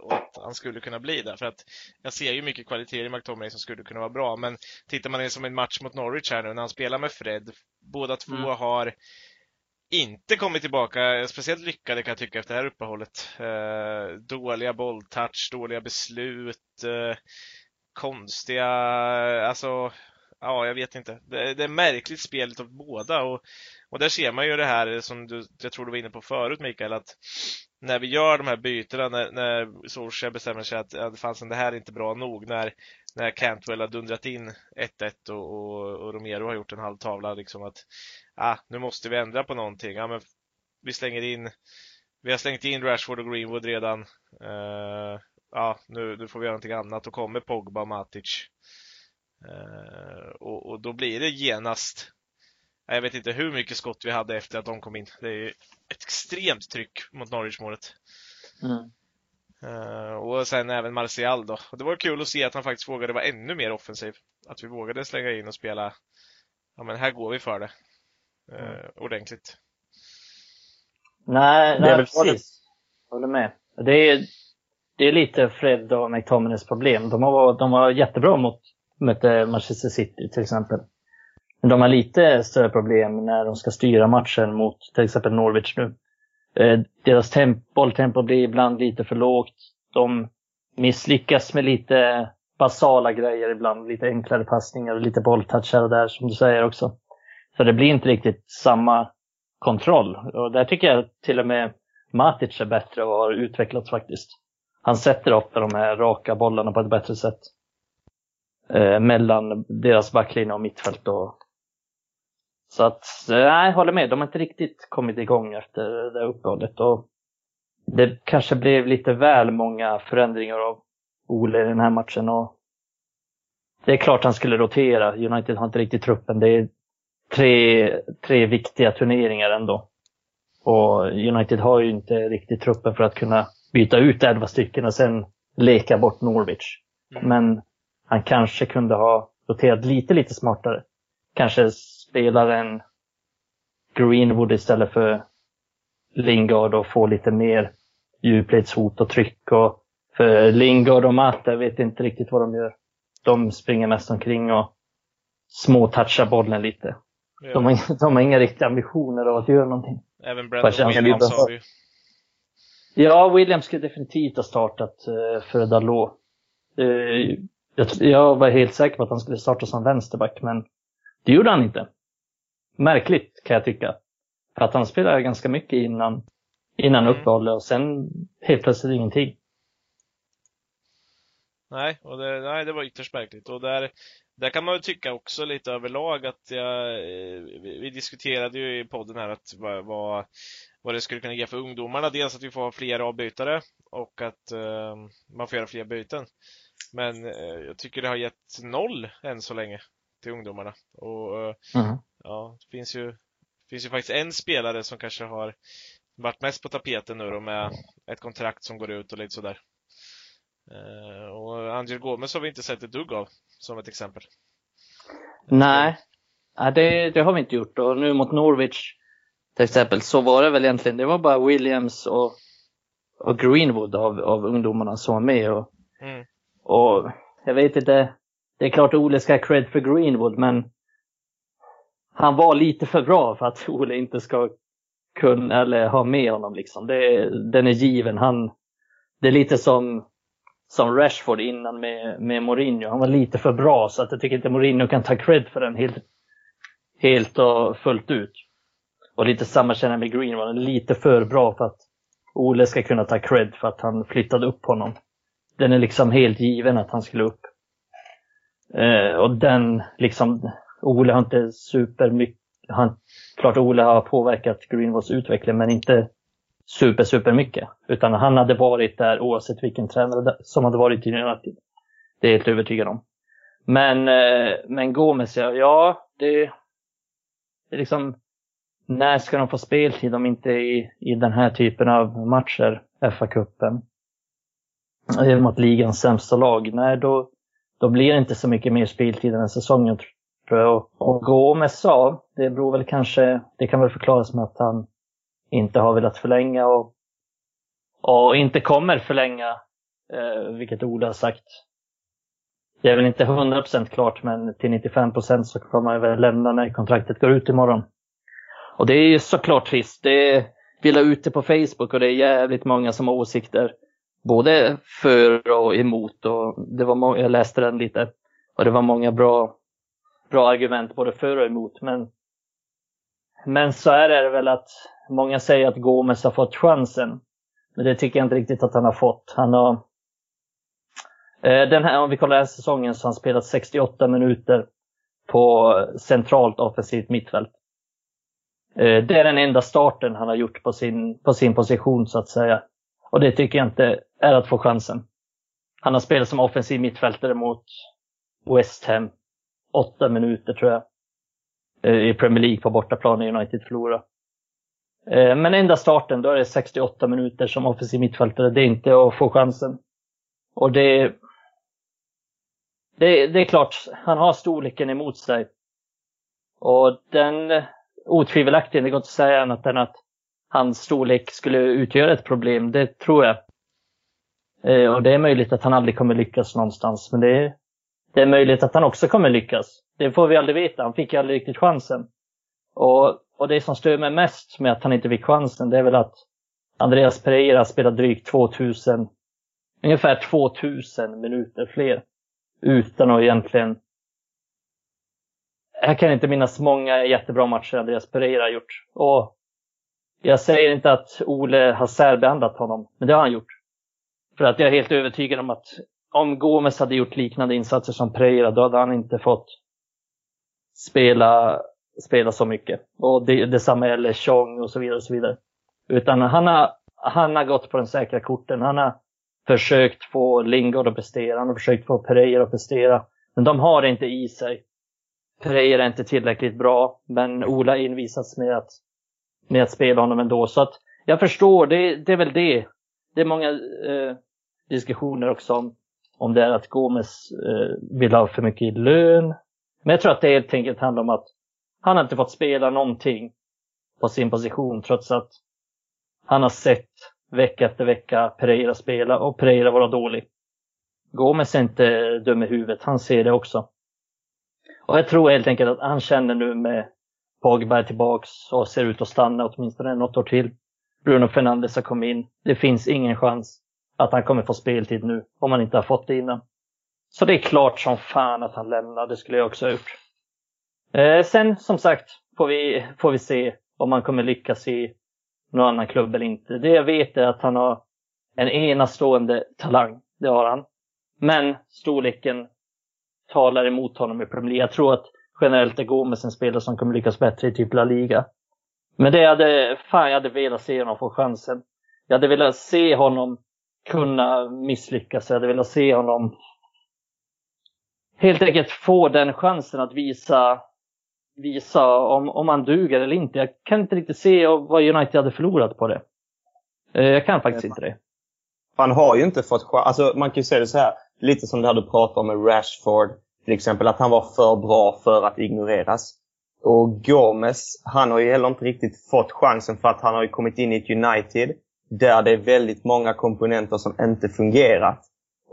och att han skulle kunna bli där. För att jag ser ju mycket kvalitet i McTominay som skulle kunna vara bra. Men tittar man in som en match mot Norwich här nu, när han spelar med Fred, båda två har inte kommit tillbaka speciellt lyckade kan jag tycka efter det här uppehållet. Dåliga bolltouch, dåliga beslut, konstiga, alltså ja, jag vet inte. Det är märkligt spelet av båda, och där ser man ju det här som jag tror du var inne på förut, Mikael, att när vi gör de här bytena, när Solskjær bestämmer sig att det här är inte bra nog, när Cantwell har dundrat in 1-1 och Romero har gjort en halv tavla, liksom att nu måste vi ändra på någonting. Ja, men vi har slängt in Rashford och Greenwood redan. Nu får vi göra någonting annat. Då kommer Pogba och Matic. Och då blir det genast. Jag vet inte hur mycket skott vi hade efter att de kom in. Det är ju ett extremt tryck mot Norwich-målet. Och sen även Martial då. Och det var kul att se att han faktiskt vågade vara ännu mer offensiv. Att vi vågade slänga in och spela, ja men här går vi för det ordentligt. Nej, precis. Jag håller med. Det är lite Fred och McTominays problem. De var jättebra mot Manchester City till exempel. Men de har lite större problem när de ska styra matchen mot till exempel Norwich nu. Deras bolltempo blir ibland lite för lågt. De misslyckas med lite basala grejer ibland. Lite enklare passningar och lite bolltouchar där som du säger också. Så det blir inte riktigt samma kontroll. Och där tycker jag till och med Matic är bättre och har utvecklats faktiskt. Han sätter ofta de här raka bollarna på ett bättre sätt. Mellan deras backlinje och mittfält och... Så att, nej, håller med. De har inte riktigt kommit igång efter det uppehållet. Och det kanske blev lite väl många förändringar av Ole i den här matchen. Och det är klart han skulle rotera. United har inte riktigt truppen. Det är tre viktiga turneringar ändå. Och United har ju inte riktigt truppen för att kunna byta ut 11 stycken och sen leka bort Norwich. Men han kanske kunde ha roterat lite smartare. Kanske spelar en Greenwood istället för Lingard och få lite mer djupledshot och tryck. Och för Lingard och Mata vet inte riktigt vad de gör. De springer mest omkring och småtouchar bollen lite. Ja. De har inga riktiga ambitioner av att göra någonting. Även Brandon Williams har ju. Ja, Williams skulle definitivt ha startat för Dalot. Jag var helt säker på att han skulle starta som vänsterback, men det gjorde han inte. Märkligt kan jag tycka. För att han spelade ganska mycket innan uppehållet och sen helt plötsligt ingenting. Nej, det var ytterst märkligt. Och där kan man ju tycka också lite överlag att vi diskuterade ju i podden här att vad det skulle kunna ge för ungdomarna. Dels att vi får fler avbytare och att man får göra fler byten. Men jag tycker det har gett 0 än så länge till ungdomarna. Och ja, det finns ju faktiskt en spelare som kanske har varit mest på tapeten nu då, med ett kontrakt som går ut och lite sådär. Och Angel Gomes har vi inte sett ett dugg av, som ett exempel. Nej, det har vi inte gjort. Och nu mot Norwich till exempel, så var det väl egentligen, det var bara Williams och Greenwood av ungdomarna som var med. Och Och jag vet inte, det är klart Ole ska ha cred för Greenwood, men han var lite för bra för att Ole inte ska kunna eller ha med honom liksom. Den är given. Det är lite som Rashford innan med Mourinho. Han var lite för bra, så att jag tycker inte Mourinho kan ta cred för den helt och fullt ut. Och lite samma känner med Greenwood, lite för bra för att Ole ska kunna ta cred för att han flyttade upp honom. Den är liksom helt given att han skulle upp. Och den liksom, Ole har inte supermycket. Klart Ole har påverkat Greenwoods utveckling, men inte super mycket. Utan han hade varit där oavsett vilken tränare som hade varit i United. Det är helt övertygad om. Men Gomes, ja, det är liksom, när ska de få speltid om inte i den här typen av matcher, FA-kuppen mot ligans sämsta lag? Nej, då blir det inte så mycket mer speltid den här säsongen, tror jag. Och Gomes sa, det beror väl kanske, det kan väl förklaras med att han inte har velat förlänga och inte kommer förlänga, vilket Ola har sagt. Det är väl inte 100% klart, men till 95% så kommer han väl lämna när kontraktet går ut imorgon. Och det är ju såklart trist. Vi la ut det på Facebook och det är jävligt många som har åsikter, både för och emot. Och det var jag läste den lite och det var många bra argument både för och emot. Men så här är det väl att många säger att Gomes har fått chansen. Men det tycker jag inte riktigt att han har fått. Han har, om vi kollar den här säsongen så har han spelat 68 minuter på centralt offensivt mittfält. Det är den enda starten han har gjort på sin position, så att säga. Och det tycker jag inte är att få chansen. Han har spelat som offensiv mittfältare mot West Ham 8 minuter, tror jag, i Premier League på bortaplan i United förlora. Men enda starten, då är det 68 minuter som offensiv mittfältare. Det är inte att få chansen. Och det är klart, han har storleken emot sig. Och den otvivelaktigt, det går inte att säga annat än att hans storlek skulle utgöra ett problem. Det tror jag. Och det är möjligt att han aldrig kommer lyckas någonstans. Men det är möjligt att han också kommer lyckas. Det får vi aldrig veta. Han fick aldrig riktigt chansen. Och det som stör mig mest med att han inte fick chansen, det är väl att Andreas Pereira spelar drygt 2000 minuter fler. Utan att egentligen, jag kan inte minnas många jättebra matcher Andreas Pereira har gjort. Och jag säger inte att Ole har särbehandlat honom, men det har han gjort. För att jag är helt övertygad om att om Gomes hade gjort liknande insatser som Pereira, då hade han inte fått spela så mycket. Och detsamma gäller Chong och så vidare och så vidare. Utan han har gått på den säkra korten. Han har försökt få Lingard att prestera. Han har försökt få Pereira att prestera. Men de har det inte i sig. Pereira är inte tillräckligt bra. Men Ola invisats med att spela honom ändå. Så att jag förstår, det är väl det. Det är många diskussioner också om det är att Gomes vill ha för mycket i lön. Men jag tror att det helt enkelt handlar om att han har inte fått spela någonting på sin position, trots att han har sett vecka efter vecka Pereira spela och Pereira vara dålig. Gomes är inte dum i huvudet, han ser det också. Och jag tror helt enkelt att han känner nu med Pogba tillbaks och ser ut att stanna åtminstone något år till. Bruno Fernandes har kommit in. Det finns ingen chans att han kommer få speltid nu om han inte har fått det innan. Så det är klart som fan att han lämnar. Det skulle jag också ha gjort. Sen som sagt får vi se om han kommer lyckas i någon annan klubb eller inte. Det jag vet är att han har en enastående talang. Det har han. Men storleken talar emot honom i Premier League. Jag tror att generellt är Gomes en spelare som kommer lyckas bättre i typ La Liga. Men jag hade velat se honom få chansen. Jag hade velat se honom kunna misslyckas. Jag hade velat se honom helt enkelt få den chansen att visa om han duger eller inte. Jag kan inte riktigt se vad United hade förlorat på det. Jag kan faktiskt inte det. Han har ju inte fått chans. Alltså, man kan ju säga det så här, lite som det hade pratat om med Rashford till exempel, att han var för bra för att ignoreras. Och Gomes, han har ju heller inte riktigt fått chansen för att han har ju kommit in i ett United där det är väldigt många komponenter som inte fungerat.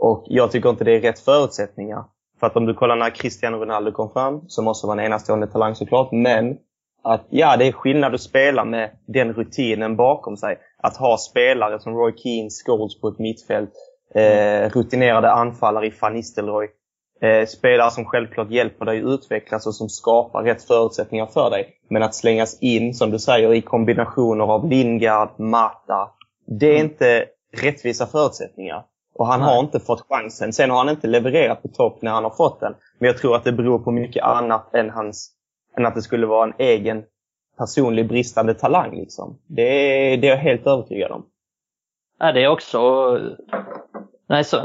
Och jag tycker inte det är rätt förutsättningar. För att om du kollar när Cristiano Ronaldo kom fram, så måste man vara en enastående talang såklart. Men att ja, det är skillnad att spela med den rutinen bakom sig. Att ha spelare som Roy Keane, Scholes på ett mittfält, rutinerade anfallare i Van Nistelrooy, spelare som självklart hjälper dig utvecklas och som skapar rätt förutsättningar för dig. Men att slängas in, som du säger, i kombinationer av Lingard, Mata, det är inte rättvisa förutsättningar. Och han har inte fått chansen. Sen har han inte levererat på topp när han har fått den. Men jag tror att det beror på mycket annat än att det skulle vara en egen personlig bristande talang. Liksom. Det är jag helt övertygad om. Ja, det är också...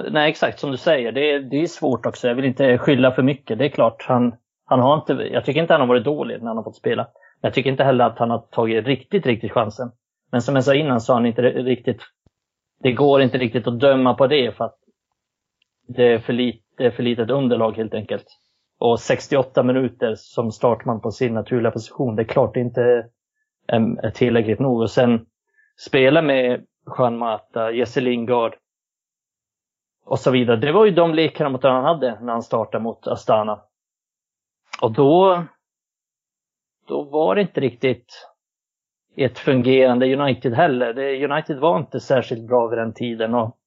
Nej, exakt som du säger. Det är svårt också. Jag vill inte skylla för mycket. Det är klart, han har inte... Jag tycker inte han har varit dålig när han har fått spela. Jag tycker inte heller att han har tagit riktigt chansen. Men som jag sa innan så har han inte riktigt... Det går inte riktigt att döma på det, för att det är för litet underlag helt enkelt. Och 68 minuter som startman på sin naturliga position, det är klart det inte är tillräckligt nog. Och sen spela med Juan Mata, Jesse Lingard och så vidare. Det var ju de lekarna mot han hade när han startade mot Astana. Och då var det inte riktigt... ett fungerande United heller. United var inte särskilt bra vid den tiden och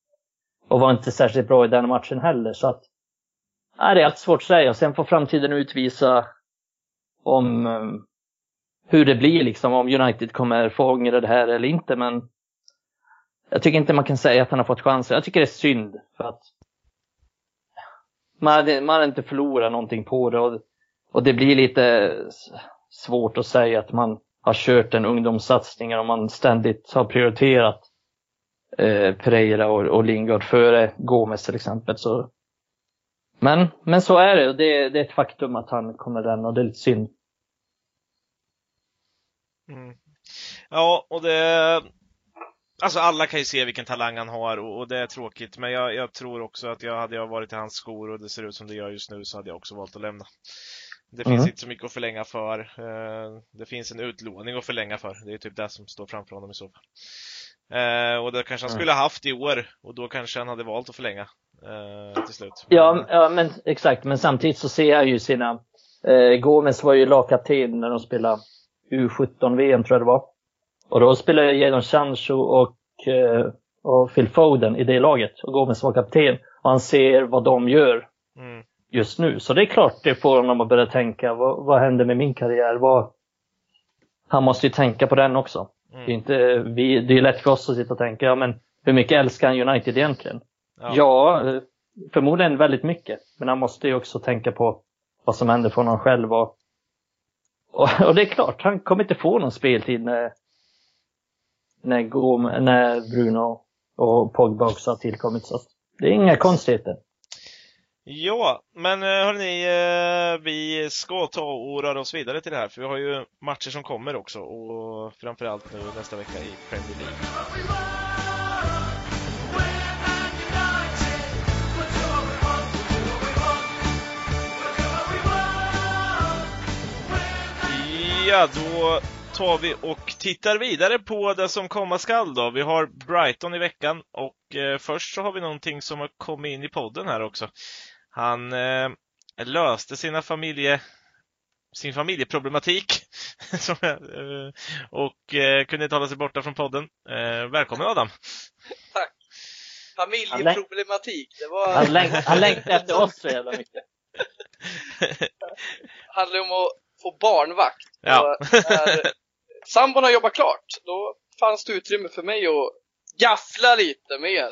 var inte särskilt bra i den matchen heller. Så att, det är allt svårt att säga. Sen får framtiden utvisa om hur det blir, liksom, om United kommer fånga det här eller inte. Men jag tycker inte man kan säga att han har fått chanser. Jag tycker det är synd, för att man inte förlorar någonting på det. Och det blir lite svårt att säga att man har kört en ungdomssatsning och man ständigt har prioriterat Pereira och Lingard före Gomes till exempel. Så. Men så är det, och det är ett faktum att han kommer lämna, och det är lite synd. Mm. Ja, och det... Alltså alla kan ju se vilken talang han har, och det är tråkigt. Men jag tror också att hade jag varit i hans skor och det ser ut som det gör just nu, så hade jag också valt att lämna. Det finns inte så mycket att förlänga för. Det finns en utlåning att förlänga för. Det är typ det som står framför honom i så fall. Och det kanske han skulle ha haft i år. Och då kanske han hade valt att förlänga till slut. Ja, men exakt. Men samtidigt så ser jag ju sina... Gomes var ju lagkapten när de spelade U17-VM, tror jag det var. Och då spelade Jadon Sancho och Phil Foden i det laget. Och Gomes var kapten. Och han ser vad de gör. Mm. Just nu. Så det är klart det får honom att börja tänka, vad händer med min karriär? Han måste ju tänka på den också. Det är inte, det är lätt för oss att sitta och tänka, men hur mycket älskar han United egentligen? Ja, förmodligen väldigt mycket. Men han måste ju också tänka på vad som händer för honom själv. Och det är klart, han kommer inte få någon speltid när Bruno och Pogba också har tillkommit. Så det är inga konstigheter. Ja, men hörrni, vi ska ta och röra oss vidare till det här, för vi har ju matcher som kommer också, och framförallt nu nästa vecka i Premier League. Ja, då tar vi och tittar vidare på det som komma skall då. Vi har Brighton i veckan, och först så har vi någonting som har kommit in i podden här också. Han löste sin familjeproblematik och kunde inte hålla sig borta från podden. Välkommen Adam. Tack. Familjeproblematik, det var... Han längtade efter oss så jävla mycket. Handlar om att få barnvakt. Ja. Sambon har jobbat klart. Då fanns det utrymme för mig att gaffla lite mer.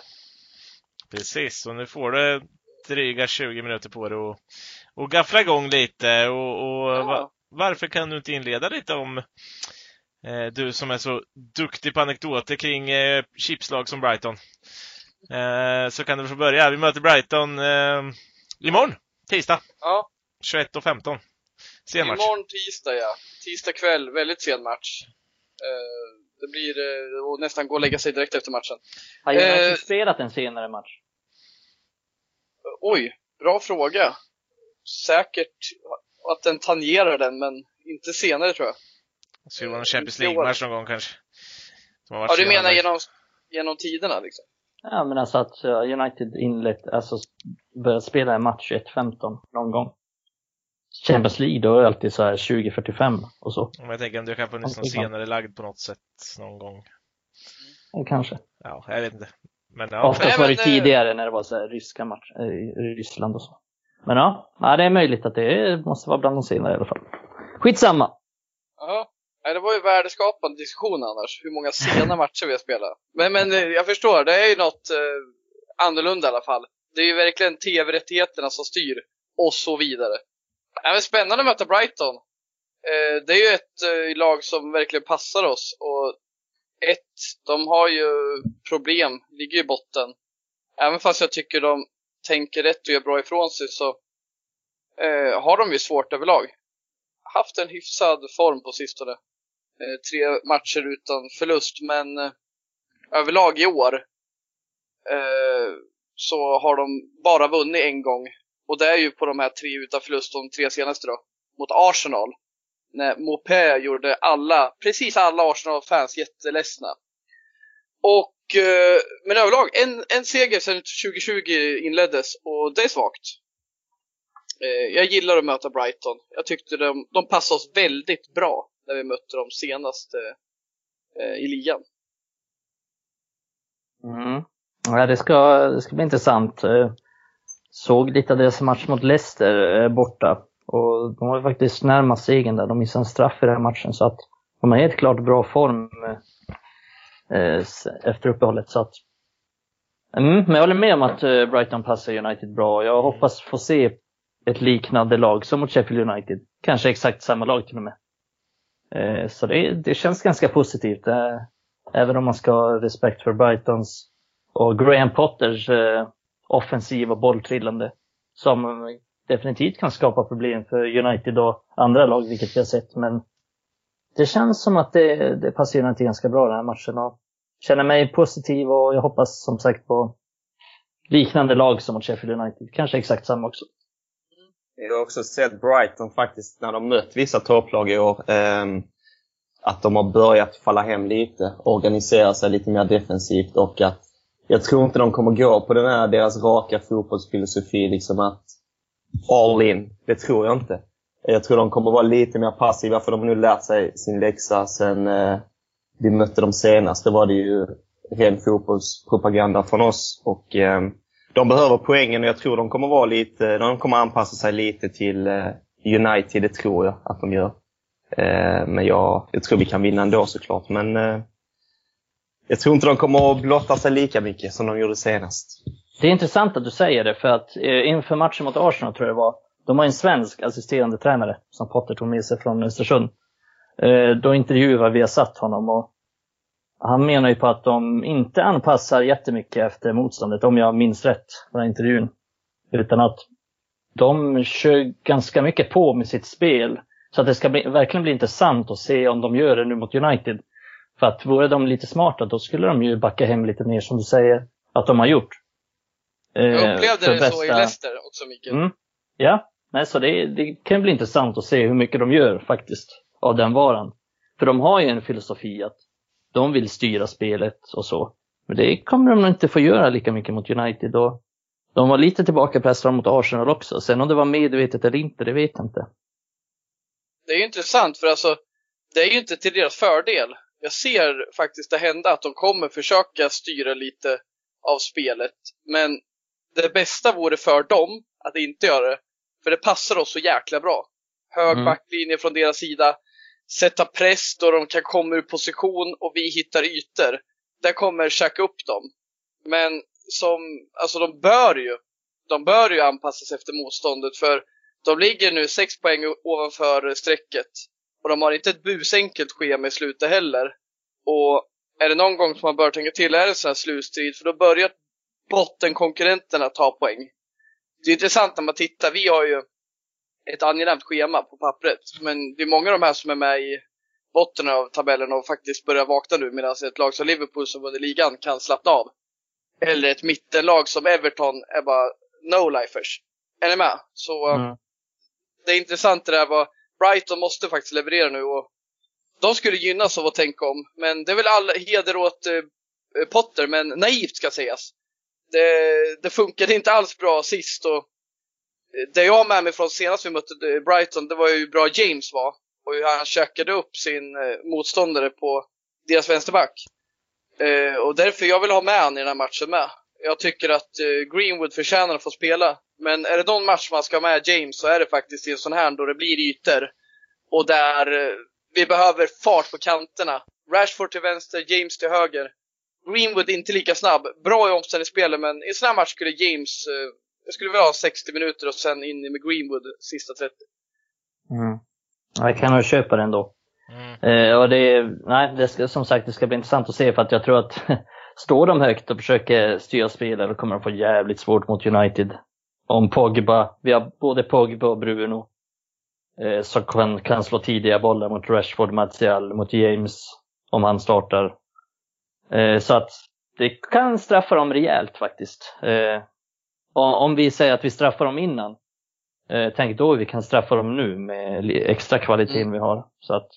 Precis, och nu får du dryga 20 minuter på det och gaffla igång lite. Varför kan du inte inleda lite om du som är så duktig på anekdoter kring chipslag som Brighton? Så kan du få börja. Vi möter Brighton imorgon, tisdag. Ja. 21:15. Sen match. Imorgon tisdag, ja. Tisdag kväll, väldigt sen match. Det blir nästan gå och lägga sig direkt efter matchen. Har United spelat en senare match? Oj, bra fråga. Säkert att den tangerar den, men inte senare tror jag. Så det var någon Champions League-match någon gång kanske. Ja, du menar genom tiderna liksom? Ja, men alltså att United inlett, alltså börjat spela en match 1-15 någon gång. Champions League då är alltid så här 20-45 och så. Men jag tänker om det kan funnits någon senare lagd på något sätt någon gång. Kanske. Ja, jag vet inte. Men ja. Oftast var det tidigare när det var så här ryska match i Ryssland och så. Men ja, det är möjligt att det måste vara bland de senare i alla fall. Skitsamma. Ja. Nej, det var ju värdeskapande diskussion annars. Hur många sena matcher vi har spelat. Men jag förstår, det är ju något annorlunda i alla fall. Det är ju verkligen tv-rättigheterna som styr och så vidare. Men spännande att möta Brighton. Det är ju ett lag som verkligen passar oss. Och de har ju problem, ligger i botten. Även fast jag tycker de tänker rätt och gör bra ifrån sig, så har de ju svårt överlag. Haft en hyfsad form på sistone. 3 matcher utan förlust. Men överlag i år så har de bara vunnit en gång. Och det är ju på de här 3 utan förlust, de 3 senaste då. Mot Arsenal. När Mopé gjorde precis alla Arsenal-fans jätteledsna. Och, men överlag, en seger sedan 2020 inleddes. Och det är svagt. Jag gillar att möta Brighton. Jag tyckte de passade oss väldigt bra när vi mötte dem senast i ligan. Mm. Ja, det ska bli intressant. Såg lite av deras match mot Leicester borta. Och de var faktiskt närmast segern där. De missade en straff i den här matchen. Så att de har helt klart bra form efter uppehållet. Så att, men jag håller med om att Brighton passar United bra. Jag hoppas få se ett liknande lag som mot Sheffield United. Kanske exakt samma lag till och med. Så det känns ganska positivt. Även om man ska ha respekt för Brightons och Graham Potters offensiva bolltrillande. Som definitivt kan skapa problem för United och andra lag, vilket vi har sett. Men det känns som att det passar United ganska bra den här matchen. Jag känner mig positiv och jag hoppas som sagt på liknande lag som mot Sheffield United. Kanske exakt samma också. Jag har också sett Brighton faktiskt när de mött vissa topplag i år, att de har börjat falla hem lite, organisera sig lite mer defensivt, och att jag tror inte de kommer gå på den här deras raka fotbollsfilosofi liksom att all in, det tror jag inte. Jag tror de kommer vara lite mer passiva, för de har nu lärt sig sin läxa sen vi mötte dem senast. Det var det ju ren fotbollspropaganda från oss, och de behöver poängen, och jag tror de kommer anpassa sig lite till United, det tror jag att de gör. Men jag tror vi kan vinna ändå såklart, men jag tror inte de kommer att blotta sig lika mycket som de gjorde senast. Det är intressant att du säger det, för att inför matchen mot Arsenal tror jag det var, de har en svensk assisterande tränare som Potter tog med sig från Östersund. Då intervjuar vi har satt honom, och han menar ju på att de inte anpassar jättemycket efter motståndet, om jag minns rätt på den intervjun. Utan att de kör ganska mycket på med sitt spel. Så att det ska verkligen bli intressant att se om de gör det nu mot United. För att vore de lite smarta, då skulle de ju backa hem lite mer, som du säger att de har gjort. Jag upplevde det så i Leicester också, Mikael. Mm. Ja, nej, så det kan bli intressant att se hur mycket de gör faktiskt av den varan. För de har ju en filosofi att de vill styra spelet och så. Men det kommer de inte få göra lika mycket mot United. Och de var lite tillbakapressade mot Arsenal också. Sen om det var medvetet eller inte, det vet jag inte. Det är ju intressant, för alltså, det är ju inte till deras fördel. Jag ser faktiskt det hända att de kommer försöka styra lite av spelet. Men det bästa vore för dem att inte göra det. För det passar oss så jäkla bra. Hög backlinje från deras sida. Sätta press då de kan komma ur position och vi hittar ytor. Där kommer checka upp dem. Men de bör ju anpassas efter motståndet, för de ligger nu 6 poäng ovanför strecket. Och de har inte ett busenkelt schema i slutet heller. Och är det någon gång som man bör tänka till, är det en sån här slutstrid, för då börjar bottenkonkurrenterna ta poäng. Det är intressant när man tittar. Vi har ju ett angenämt schema på pappret, men det är många av de här som är med i botten av tabellen och faktiskt börjar vakna nu, medan ett lag som Liverpool som under ligan kan slappna av, eller ett mittenlag som Everton är bara no-lifers. Är ni med? Så det är intressant det där, vad Brighton måste faktiskt leverera nu, och de skulle gynnas av att tänka om. Men det är väl all heder åt Potter, men naivt ska sägas. Det funkade inte alls bra sist, och det jag med mig från senast vi mötte Brighton, det var ju hur bra James var och hur han käkade upp sin motståndare på deras vänsterback. Och därför jag vill ha med han i den här matchen med. Jag tycker att Greenwood förtjänar att få spela, men är det någon match man ska ha med James, så är det faktiskt en sån här då det blir ytor och där vi behöver fart på kanterna. Rashford till vänster, James till höger. Greenwood inte lika snabb, bra i omställningsspelet, men i en sån här match skulle James, jag skulle vilja ha 60 minuter och sen in med Greenwood sista 30. Mm. Jag kan nog köpa den då. Och det ska bli intressant att se, för att jag tror att står de högt och försöker styra spelare, då kommer de få jävligt svårt mot United. Om Pogba, vi har både Pogba och Bruno som kan slå tidiga bollar mot Rashford, Martial, mot James om han startar. Så att det kan straffa dem rejält faktiskt. Om vi säger att vi straffar dem innan, tänk då vi kan straffa dem nu med extra kvaliteten vi har. Så att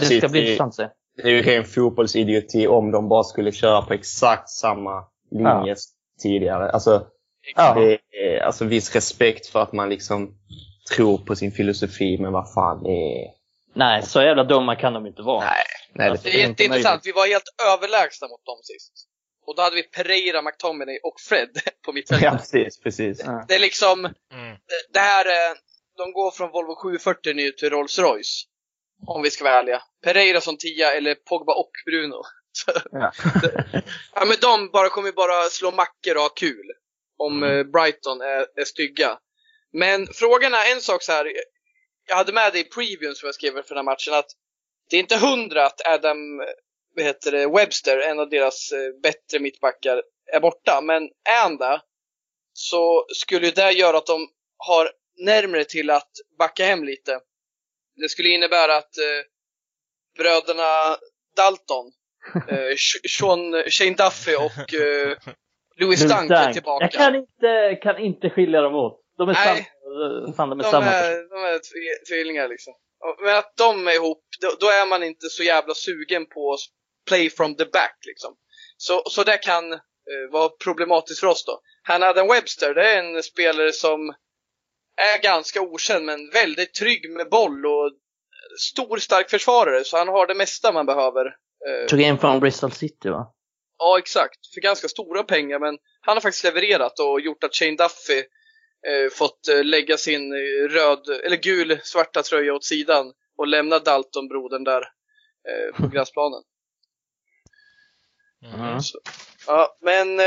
det ska bli intressant. Det är ju en fotbollsidioti om de bara skulle köra på exakt samma linje tidigare. Alltså viss respekt för att man liksom tror på sin filosofi, men vad fan det är... Nej, så jävla dumma kan de inte vara. Nej alltså, det är inte intressant. Vi var helt överlägsna mot dem sist. Och då hade vi Pereira, McTominay och Fred på mittfältet. Ja, precis. Det är liksom det här, de går från Volvo 740 nu till Rolls-Royce. Om vi ska vara ärliga. Pereira som 10 eller Pogba och Bruno. Men de kommer bara slå mackor och ha kul. Om Brighton är stygga. Men frågan är en sak så här. Jag hade med det i previewen som jag skrev för den här matchen, att det är inte 100 att Adam Webster, en av deras bättre mittbackar, är borta. Men är han där, så skulle det göra att de har närmare till att backa hem lite. Det skulle innebära att bröderna Dalton, Shane Duffy och Louis Dunk är tillbaka. Jag kan inte skilja dem åt. De är samma tvillingar liksom. Men att de är ihop, då är man inte så jävla sugen på play from the back liksom. Så det kan vara problematiskt för oss då. Han hade en Webster, det är en spelare som är ganska okänd, men väldigt trygg med boll och stor stark försvarare, så han har det mesta man behöver. Tog in från Bristol City, va? Ja, exakt. För ganska stora pengar, men han har faktiskt levererat och gjort att Shane Duffy fått lägga sin gul-svarta tröja åt sidan och lämna Dalton-brodern där på gräsplanen. En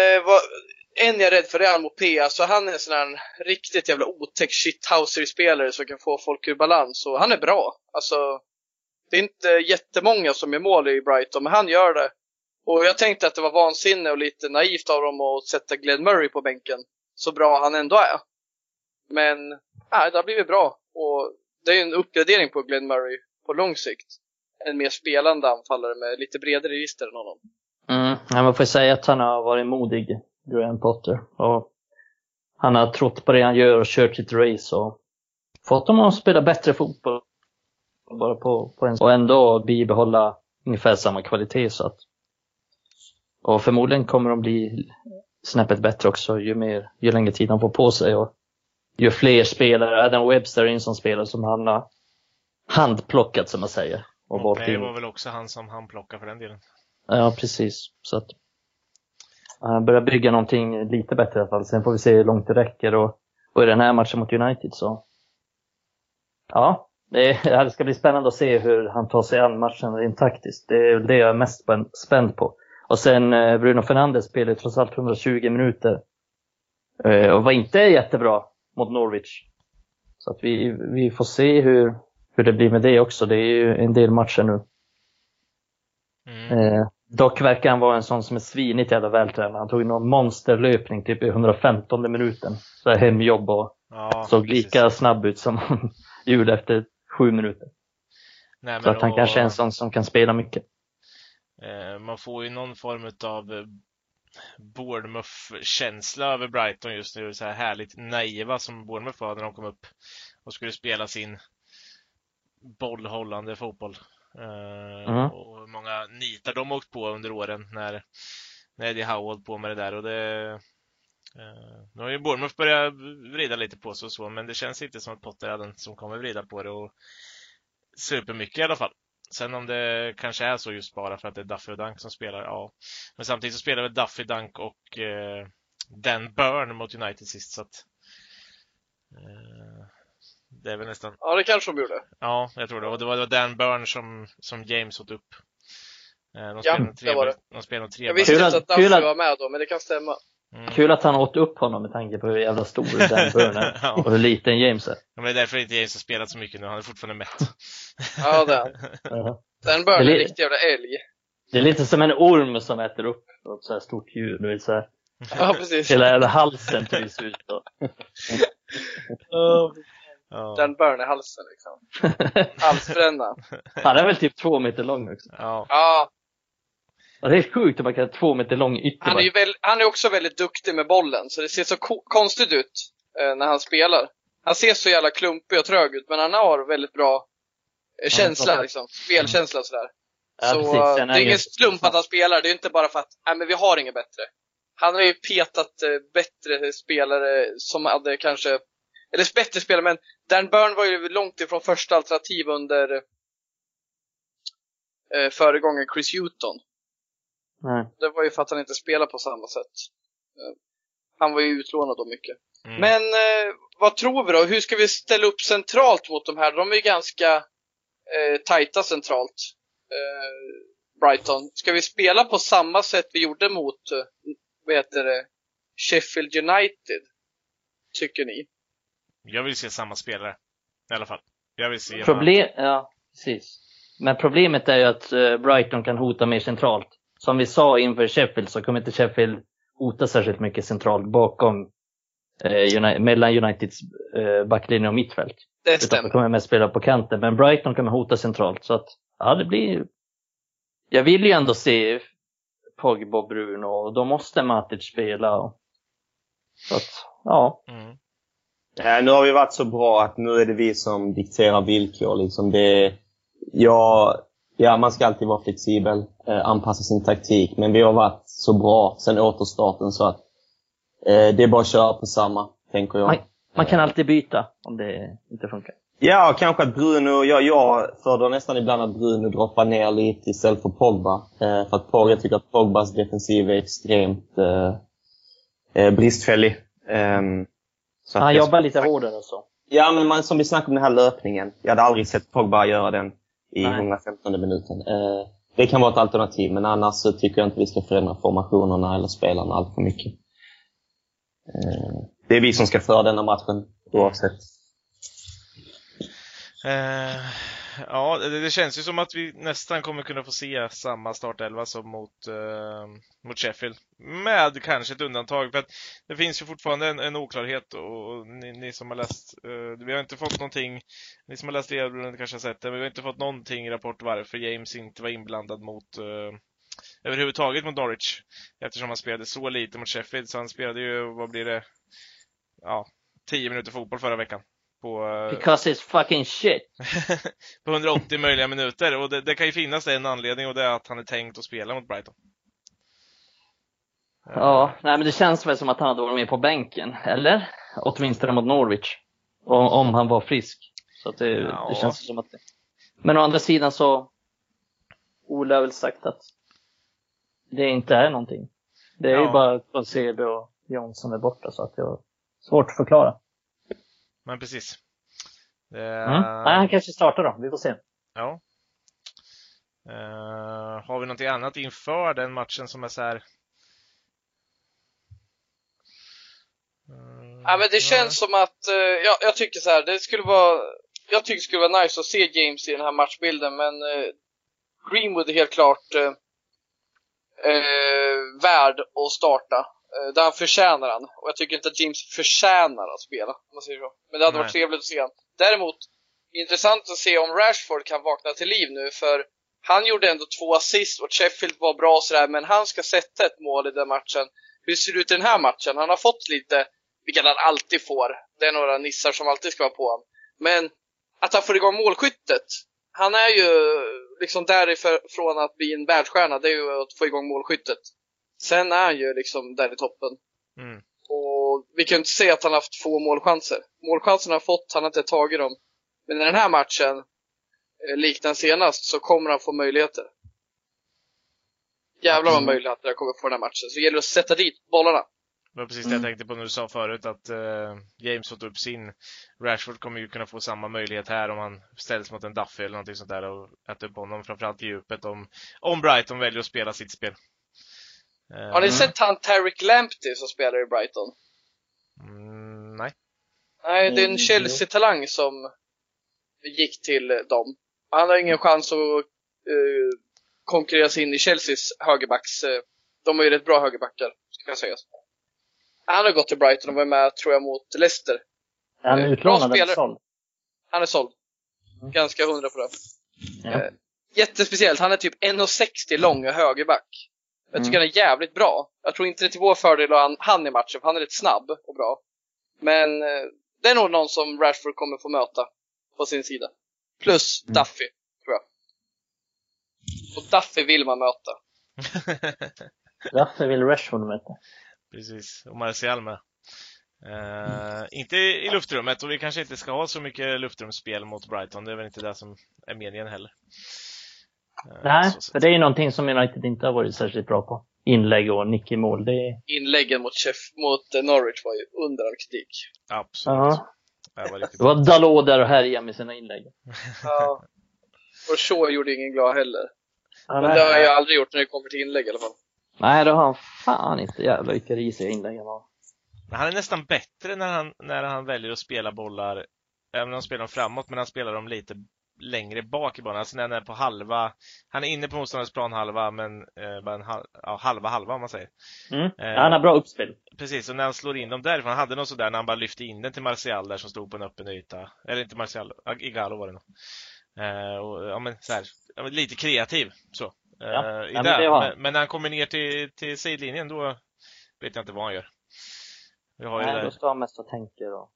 jag är rädd för är Almopea, så han är en sån här riktigt jävla otäck shithouser-spelare som kan få folk ur balans, och han är bra. Alltså, det är inte jättemånga som är mål i Brighton, men han gör det. Och jag tänkte att det var vansinne och lite naivt av dem att sätta Glenn Murray på bänken, så bra han ändå är. Men det har blivit bra, och det är ju en uppgradering på Glenn Murray på lång sikt. En mer spelande anfallare med lite bredare register än honom. Man får säga att han har varit modig, Graham Potter, och han har trott på det han gör och kört sitt race och fått dem att spela bättre fotboll bara på en, och ändå bibehålla ungefär samma kvalitet, så att, och förmodligen kommer de bli snäppet bättre också ju längre tid de får på sig och ju fler spelare. Adam Webster är en sån spelare som han har handplockat, som man säger, och det var väl också han som handplockade för den delen. Ja, precis. Så att börja bygga någonting lite bättre i alla fall. Sen får vi se hur långt det räcker. Och i den här matchen mot United så... Ja, det ska bli spännande att se hur han tar sig an matchen rent taktiskt. Det är det jag är mest spänd på. Och sen Bruno Fernandes spelade trots allt 120 minuter. Och var inte jättebra mot Norwich. Så att vi får se hur det blir med det också. Det är ju en del matcher nu. Dock verkar han vara en sån som är svinigt jävla vältränad. Han tog någon monsterlöpning typ i 115 minuten. Så här hemjobb och såg lika snabb ut som han gjorde efter 7 minuter. Så att han kanske är en sån som kan spela mycket. Man får ju någon form av Bournemouth-känsla över Brighton just nu. Så här härligt naiva som Bournemouth var när de kom upp och skulle spela sin bollhållande fotboll. Och många nitar de åkt på under åren när det har hållit på med det där. Och det nu har ju Bournemouth börjat vrida lite på sig och så, men det känns inte som att Potter är den som kommer vrida på det och supermycket i alla fall. Sen om det kanske är så just bara för att det är Duffy och Dunk som spelar, ja. Men samtidigt så spelar väl Duffy, Dunk och Dan Burn mot United sist, så att det är väl nästan... Ja, det kanske de gjorde. Ja, jag tror det. Och det var Dan Burn som James åt upp. De spelade tre. Jag visste inte att Duffy var med då, men det kan stämma. Kul att han åt upp honom med tanke på hur jävla stor den Burn är och hur liten James är. Ja, men det är därför inte James har spelat så mycket nu. Han är fortfarande mätt. Ja, den Burn är en riktig jävla älg. Det är lite som en orm som äter upp något så här stort djur. Det är så här... Ja, precis. Hela jävla halsen trivs ut då. Den Burn i halsen liksom. Halsbränna. Han är väl typ 2 meter lång också. Ja. Och det är sjukt att man kan ha 2 meter lång ytterback. Han är också väldigt duktig med bollen, så det ser så konstigt ut när han spelar. Han ser så jävla klumpig och trög ut, men han har väldigt bra känsla liksom. Spelkänsla och sådär. Ja, så det är ingen slump att han spelar. Det är inte bara för att men vi har inget bättre. Han har ju petat bättre spelare som hade kanske... Eller bättre spelare, men Dan Burn var ju långt ifrån första alternativ under föregången Chris Hughton. Nej. Det var ju för att han inte spelade på samma sätt. Han var ju utlånad då mycket. Men vad tror vi då? Hur ska vi ställa upp centralt mot de här? De är ju ganska tajta centralt, Brighton. Ska vi spela på samma sätt vi gjorde mot Sheffield United, tycker ni? Jag vill se samma spelare i alla fall. Jag vill se ja, precis. Men problemet är ju att Brighton kan hota mer centralt. Som vi sa inför Sheffield så kommer inte Sheffield hota särskilt mycket centralt bakom mellan Uniteds backlinje och mittfält. Det stämmer. Utan kommer mest spela på kanten, men Brighton kommer hota centralt, så att det blir... Jag vill ju ändå se Pogba och Bruno, och då måste Matic spela. Så att, ja. Nu har vi varit så bra att nu är det vi som dikterar villkor liksom. Man ska alltid vara flexibel, anpassa sin taktik, men vi har varit så bra sen återstarten, så att det är bara att köra på samma, tänker jag. Man kan alltid byta om det inte funkar. Ja, kanske att Bruno, jag föredrar nästan ibland att Bruno droppar ner lite istället för Pogba. För att jag tycker att Pogbas defensiv är extremt bristfällig. Så han jobbar lite hårdare och så. Ja, men som vi snackade om den här löpningen. Jag hade aldrig sett Pogba göra den i 115 minuten. Det kan vara ett alternativ, men annars så tycker jag inte vi ska förändra formationerna eller spelarna allt för mycket. Det är vi som ska föra denna matchen oavsett. Ja, det känns ju som att vi nästan kommer kunna få se samma startelva som mot Sheffield, med kanske ett undantag, för att det finns ju fortfarande en oklarhet. Och ni som har läst, vi har inte fått någonting. Ni som har läst det kanske har sett det, men vi har inte fått någonting i rapport varför James inte var inblandad mot överhuvudtaget mot Norwich, eftersom han spelade så lite mot Sheffield. Så han spelade ju, 10 minuter fotboll förra veckan because it's fucking shit på 180 möjliga minuter. Och det kan ju finnas en anledning, och det är att han är tänkt att spela mot Brighton. Ja, nej, men det känns väl som att han hade varit med på bänken, eller åtminstone mot Norwich, om han var frisk. Så att det känns som att det... Men å andra sidan så Ole har väl sagt att det inte är någonting. Det är ju bara att CB och Johnson är borta, så att det är svårt att förklara. Men precis. Han kanske startar då, vi får se. Ja. Har vi något annat inför den matchen som är så här? Men det känns som att jag tycker så här, det skulle vara nice att se James i den här matchbilden, men Greenwood är helt klart värd att starta. Där han förtjänar han. Och jag tycker inte att James förtjänar att spela, om man säger så. Men det hade varit trevligt att se han. Däremot, intressant att se om Rashford kan vakna till liv nu, för han gjorde ändå 2 assist och Sheffield var bra sådär, men han ska sätta ett mål i den matchen. Hur ser det ut i den här matchen? Han har fått lite, vilket han alltid får. Det är några nissar som alltid ska vara på honom. Men att han får igång målskyttet. Han är ju liksom därifrån att bli en världsstjärna, det är ju att få igång målskyttet. Sen är han ju liksom där i toppen. Mm. Och vi kan inte se att han har haft få målchanser. Målchanserna har fått, han har inte tagit dem. Men i den här matchen, likt den senast, så kommer han få möjligheter. Jävlar vad möjligheter jag kommer få den här matchen. Så det gäller att sätta dit bollarna. Det var precis det jag tänkte på när du sa förut att James fått upp sin. Rashford kommer ju kunna få samma möjlighet här om han ställs mot en Duffy eller någonting sånt där och äter upp honom, framförallt i djupet, om Brighton väljer att spela sitt spel. Har ni sett han Tarek Lamptey som spelar i Brighton? Nej. Nej, det är en Chelsea-talang som gick till dem. Han har ingen chans att konkurrera sig in i Chelseas högerbacks. De har ju rätt bra högerbackar, ska jag säga. Han har gått till Brighton och var med, tror jag, mot Leicester. Han är utlånad eller såld? Han är såld. Ganska 100 på det. Ja. Jättespeciellt. Han är typ 1,60 lång och högerback. Jag tycker han är jävligt bra. Jag tror inte det är till vår fördel att han i matchen, för han är rätt snabb och bra. Men det är nog någon som Rashford kommer få möta på sin sida. Plus Duffy, tror jag. Och Duffy vill man möta. Duffy vill Rashford möta. Precis, och Martial med. Inte i luftrummet, och vi kanske inte ska ha så mycket luftrumsspel mot Brighton. Det är väl inte det som är meningen heller. Nej, för det är ju någonting som United inte har varit särskilt bra på. Inlägg och nick i mål, det är... Inläggen mot Norwich var ju under all kritik. Absolut. Det var Dalot där och härja med sina inlägg. Ja. Och så gjorde ingen glad heller. Men det har jag aldrig gjort när det kommer till inlägg i alla fall. Nej, då har han fan inte jävla vilka risiga inläggen. Han är nästan bättre när han väljer att spela bollar. Även om han spelar dem framåt, men han spelar dem lite längre bak i banan, alltså när han är på halva. Han är inne på motståndarens plan halva, men bara en halva om man säger. Han har bra uppspel. Precis, och när han slår in dem därifrån, han hade något sådär när han bara lyfte in den till Martial där som stod på en öppen yta. Eller inte Martial, Igalo var det nog. Lite kreativ så. Men när han kommer ner till sidlinjen, då vet jag inte vad han gör. Då står han mest och tänker och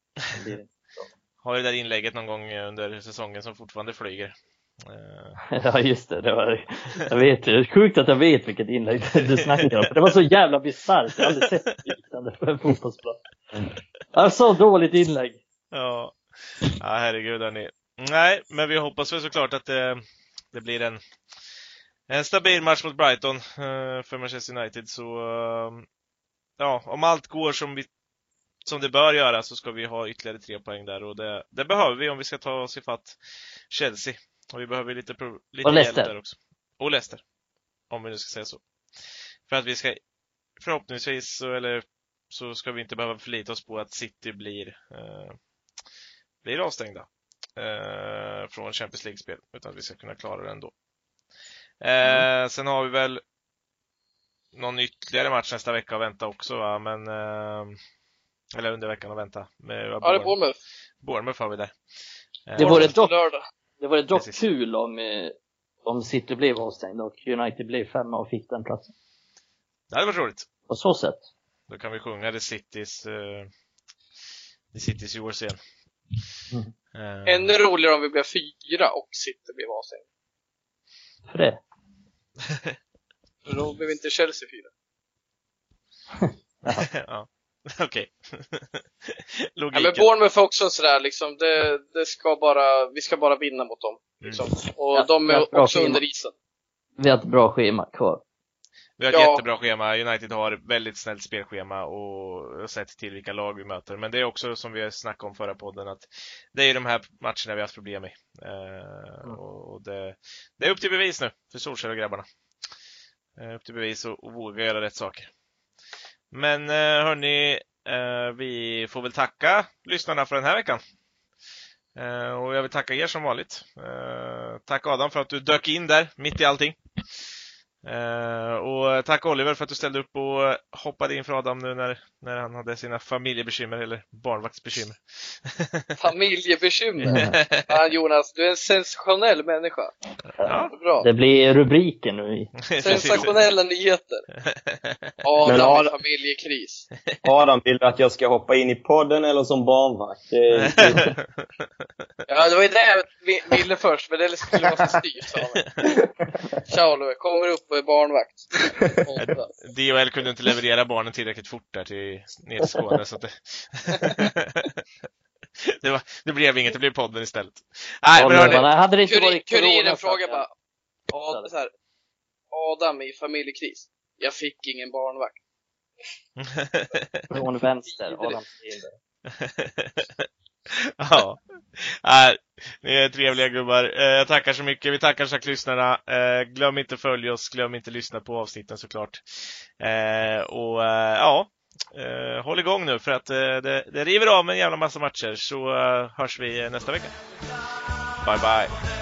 har ju det där inlägget någon gång under säsongen som fortfarande flyger. Ja, just det. Jag vet ju. Sjukt att jag vet vilket inlägg du snackar om. Det var så jävla bisarrt. Jag har aldrig sett liknande på en fotbollsplan. Så dåligt inlägg. Ja, herregud. Hörni. Nej, men vi hoppas väl såklart att det blir en stabil match mot Brighton för Manchester United. Så ja, om allt går som det bör göra, så ska vi ha ytterligare 3 poäng där. Och det behöver vi om vi ska ta oss ifatt Chelsea. Och vi behöver lite hjälp där också. Och Leicester, om vi nu ska säga så. För att vi ska förhoppningsvis, eller så ska vi inte behöva förlita oss på att City blir avstängda från Champions League-spel, utan att vi ska kunna klara det ändå. Sen har vi väl någon ytterligare match nästa vecka att vänta också, va? Men... eller under veckan och vänta. Det är Bournemouth. Bournemouth har vi där. Det vore dock kul om City blev avstängd och United blev 5 och fick den platsen. Det hade varit roligt. På så sätt. Då kan vi sjunga The City's Yours igen. Ännu roligare om vi blev 4 och City blev avstängd. För det? Då blev inte Chelsea 4. Ja. Okej. Logiken. Ja, men Bournemouth är också sådär liksom, vi ska bara vinna mot dem liksom. Och de är också under isen. Vi har ett bra schema kvar. Vi har ett jättebra schema. United har väldigt snällt spelschema och sett till vilka lag vi möter. Men det är också som vi snackade om förra podden, att det är de här matcherna vi har haft problem med. Och det är upp till bevis nu för Solskjär och grabbarna. Upp till bevis och våga göra rätt saker. Men hörni, vi får väl tacka lyssnarna för den här veckan. Och jag vill tacka er som vanligt. Tack Adam för att du dök in där mitt i allting. Och tack Oliver för att du ställde upp och hoppade in för Adam nu när han hade sina familjebekymmer. Eller barnvaktsbekymmer. Familjebekymmer. Jonas, du är en sensationell människa. Ja. Bra. Det blir rubriken nu. Sensationella nyheter. Adam i familjekris. Adam vill att jag ska hoppa in i podden eller som barnvakt. Ja, det var ju det jag ville först, men det skulle vara så styrt av mig. Ciao Oliver, kommer upp och är barnvakt. DHL kunde inte leverera barnen tillräckligt fort där till Nedskåne, så att det blev inget, det blev podden istället. Nej, men hörni, kurinen frågar bara Adam i familjekris. Jag fick ingen barnvakt. Från vänster, Adam till. Ja, ni är trevliga gubbar. Jag tackar så mycket, vi tackar så lyssnarna. Glöm inte följa oss, glöm inte lyssna på avsnitten såklart. Och ja, håll igång nu för att det river av med en jävla massa matcher. Så hörs vi nästa vecka. Bye bye.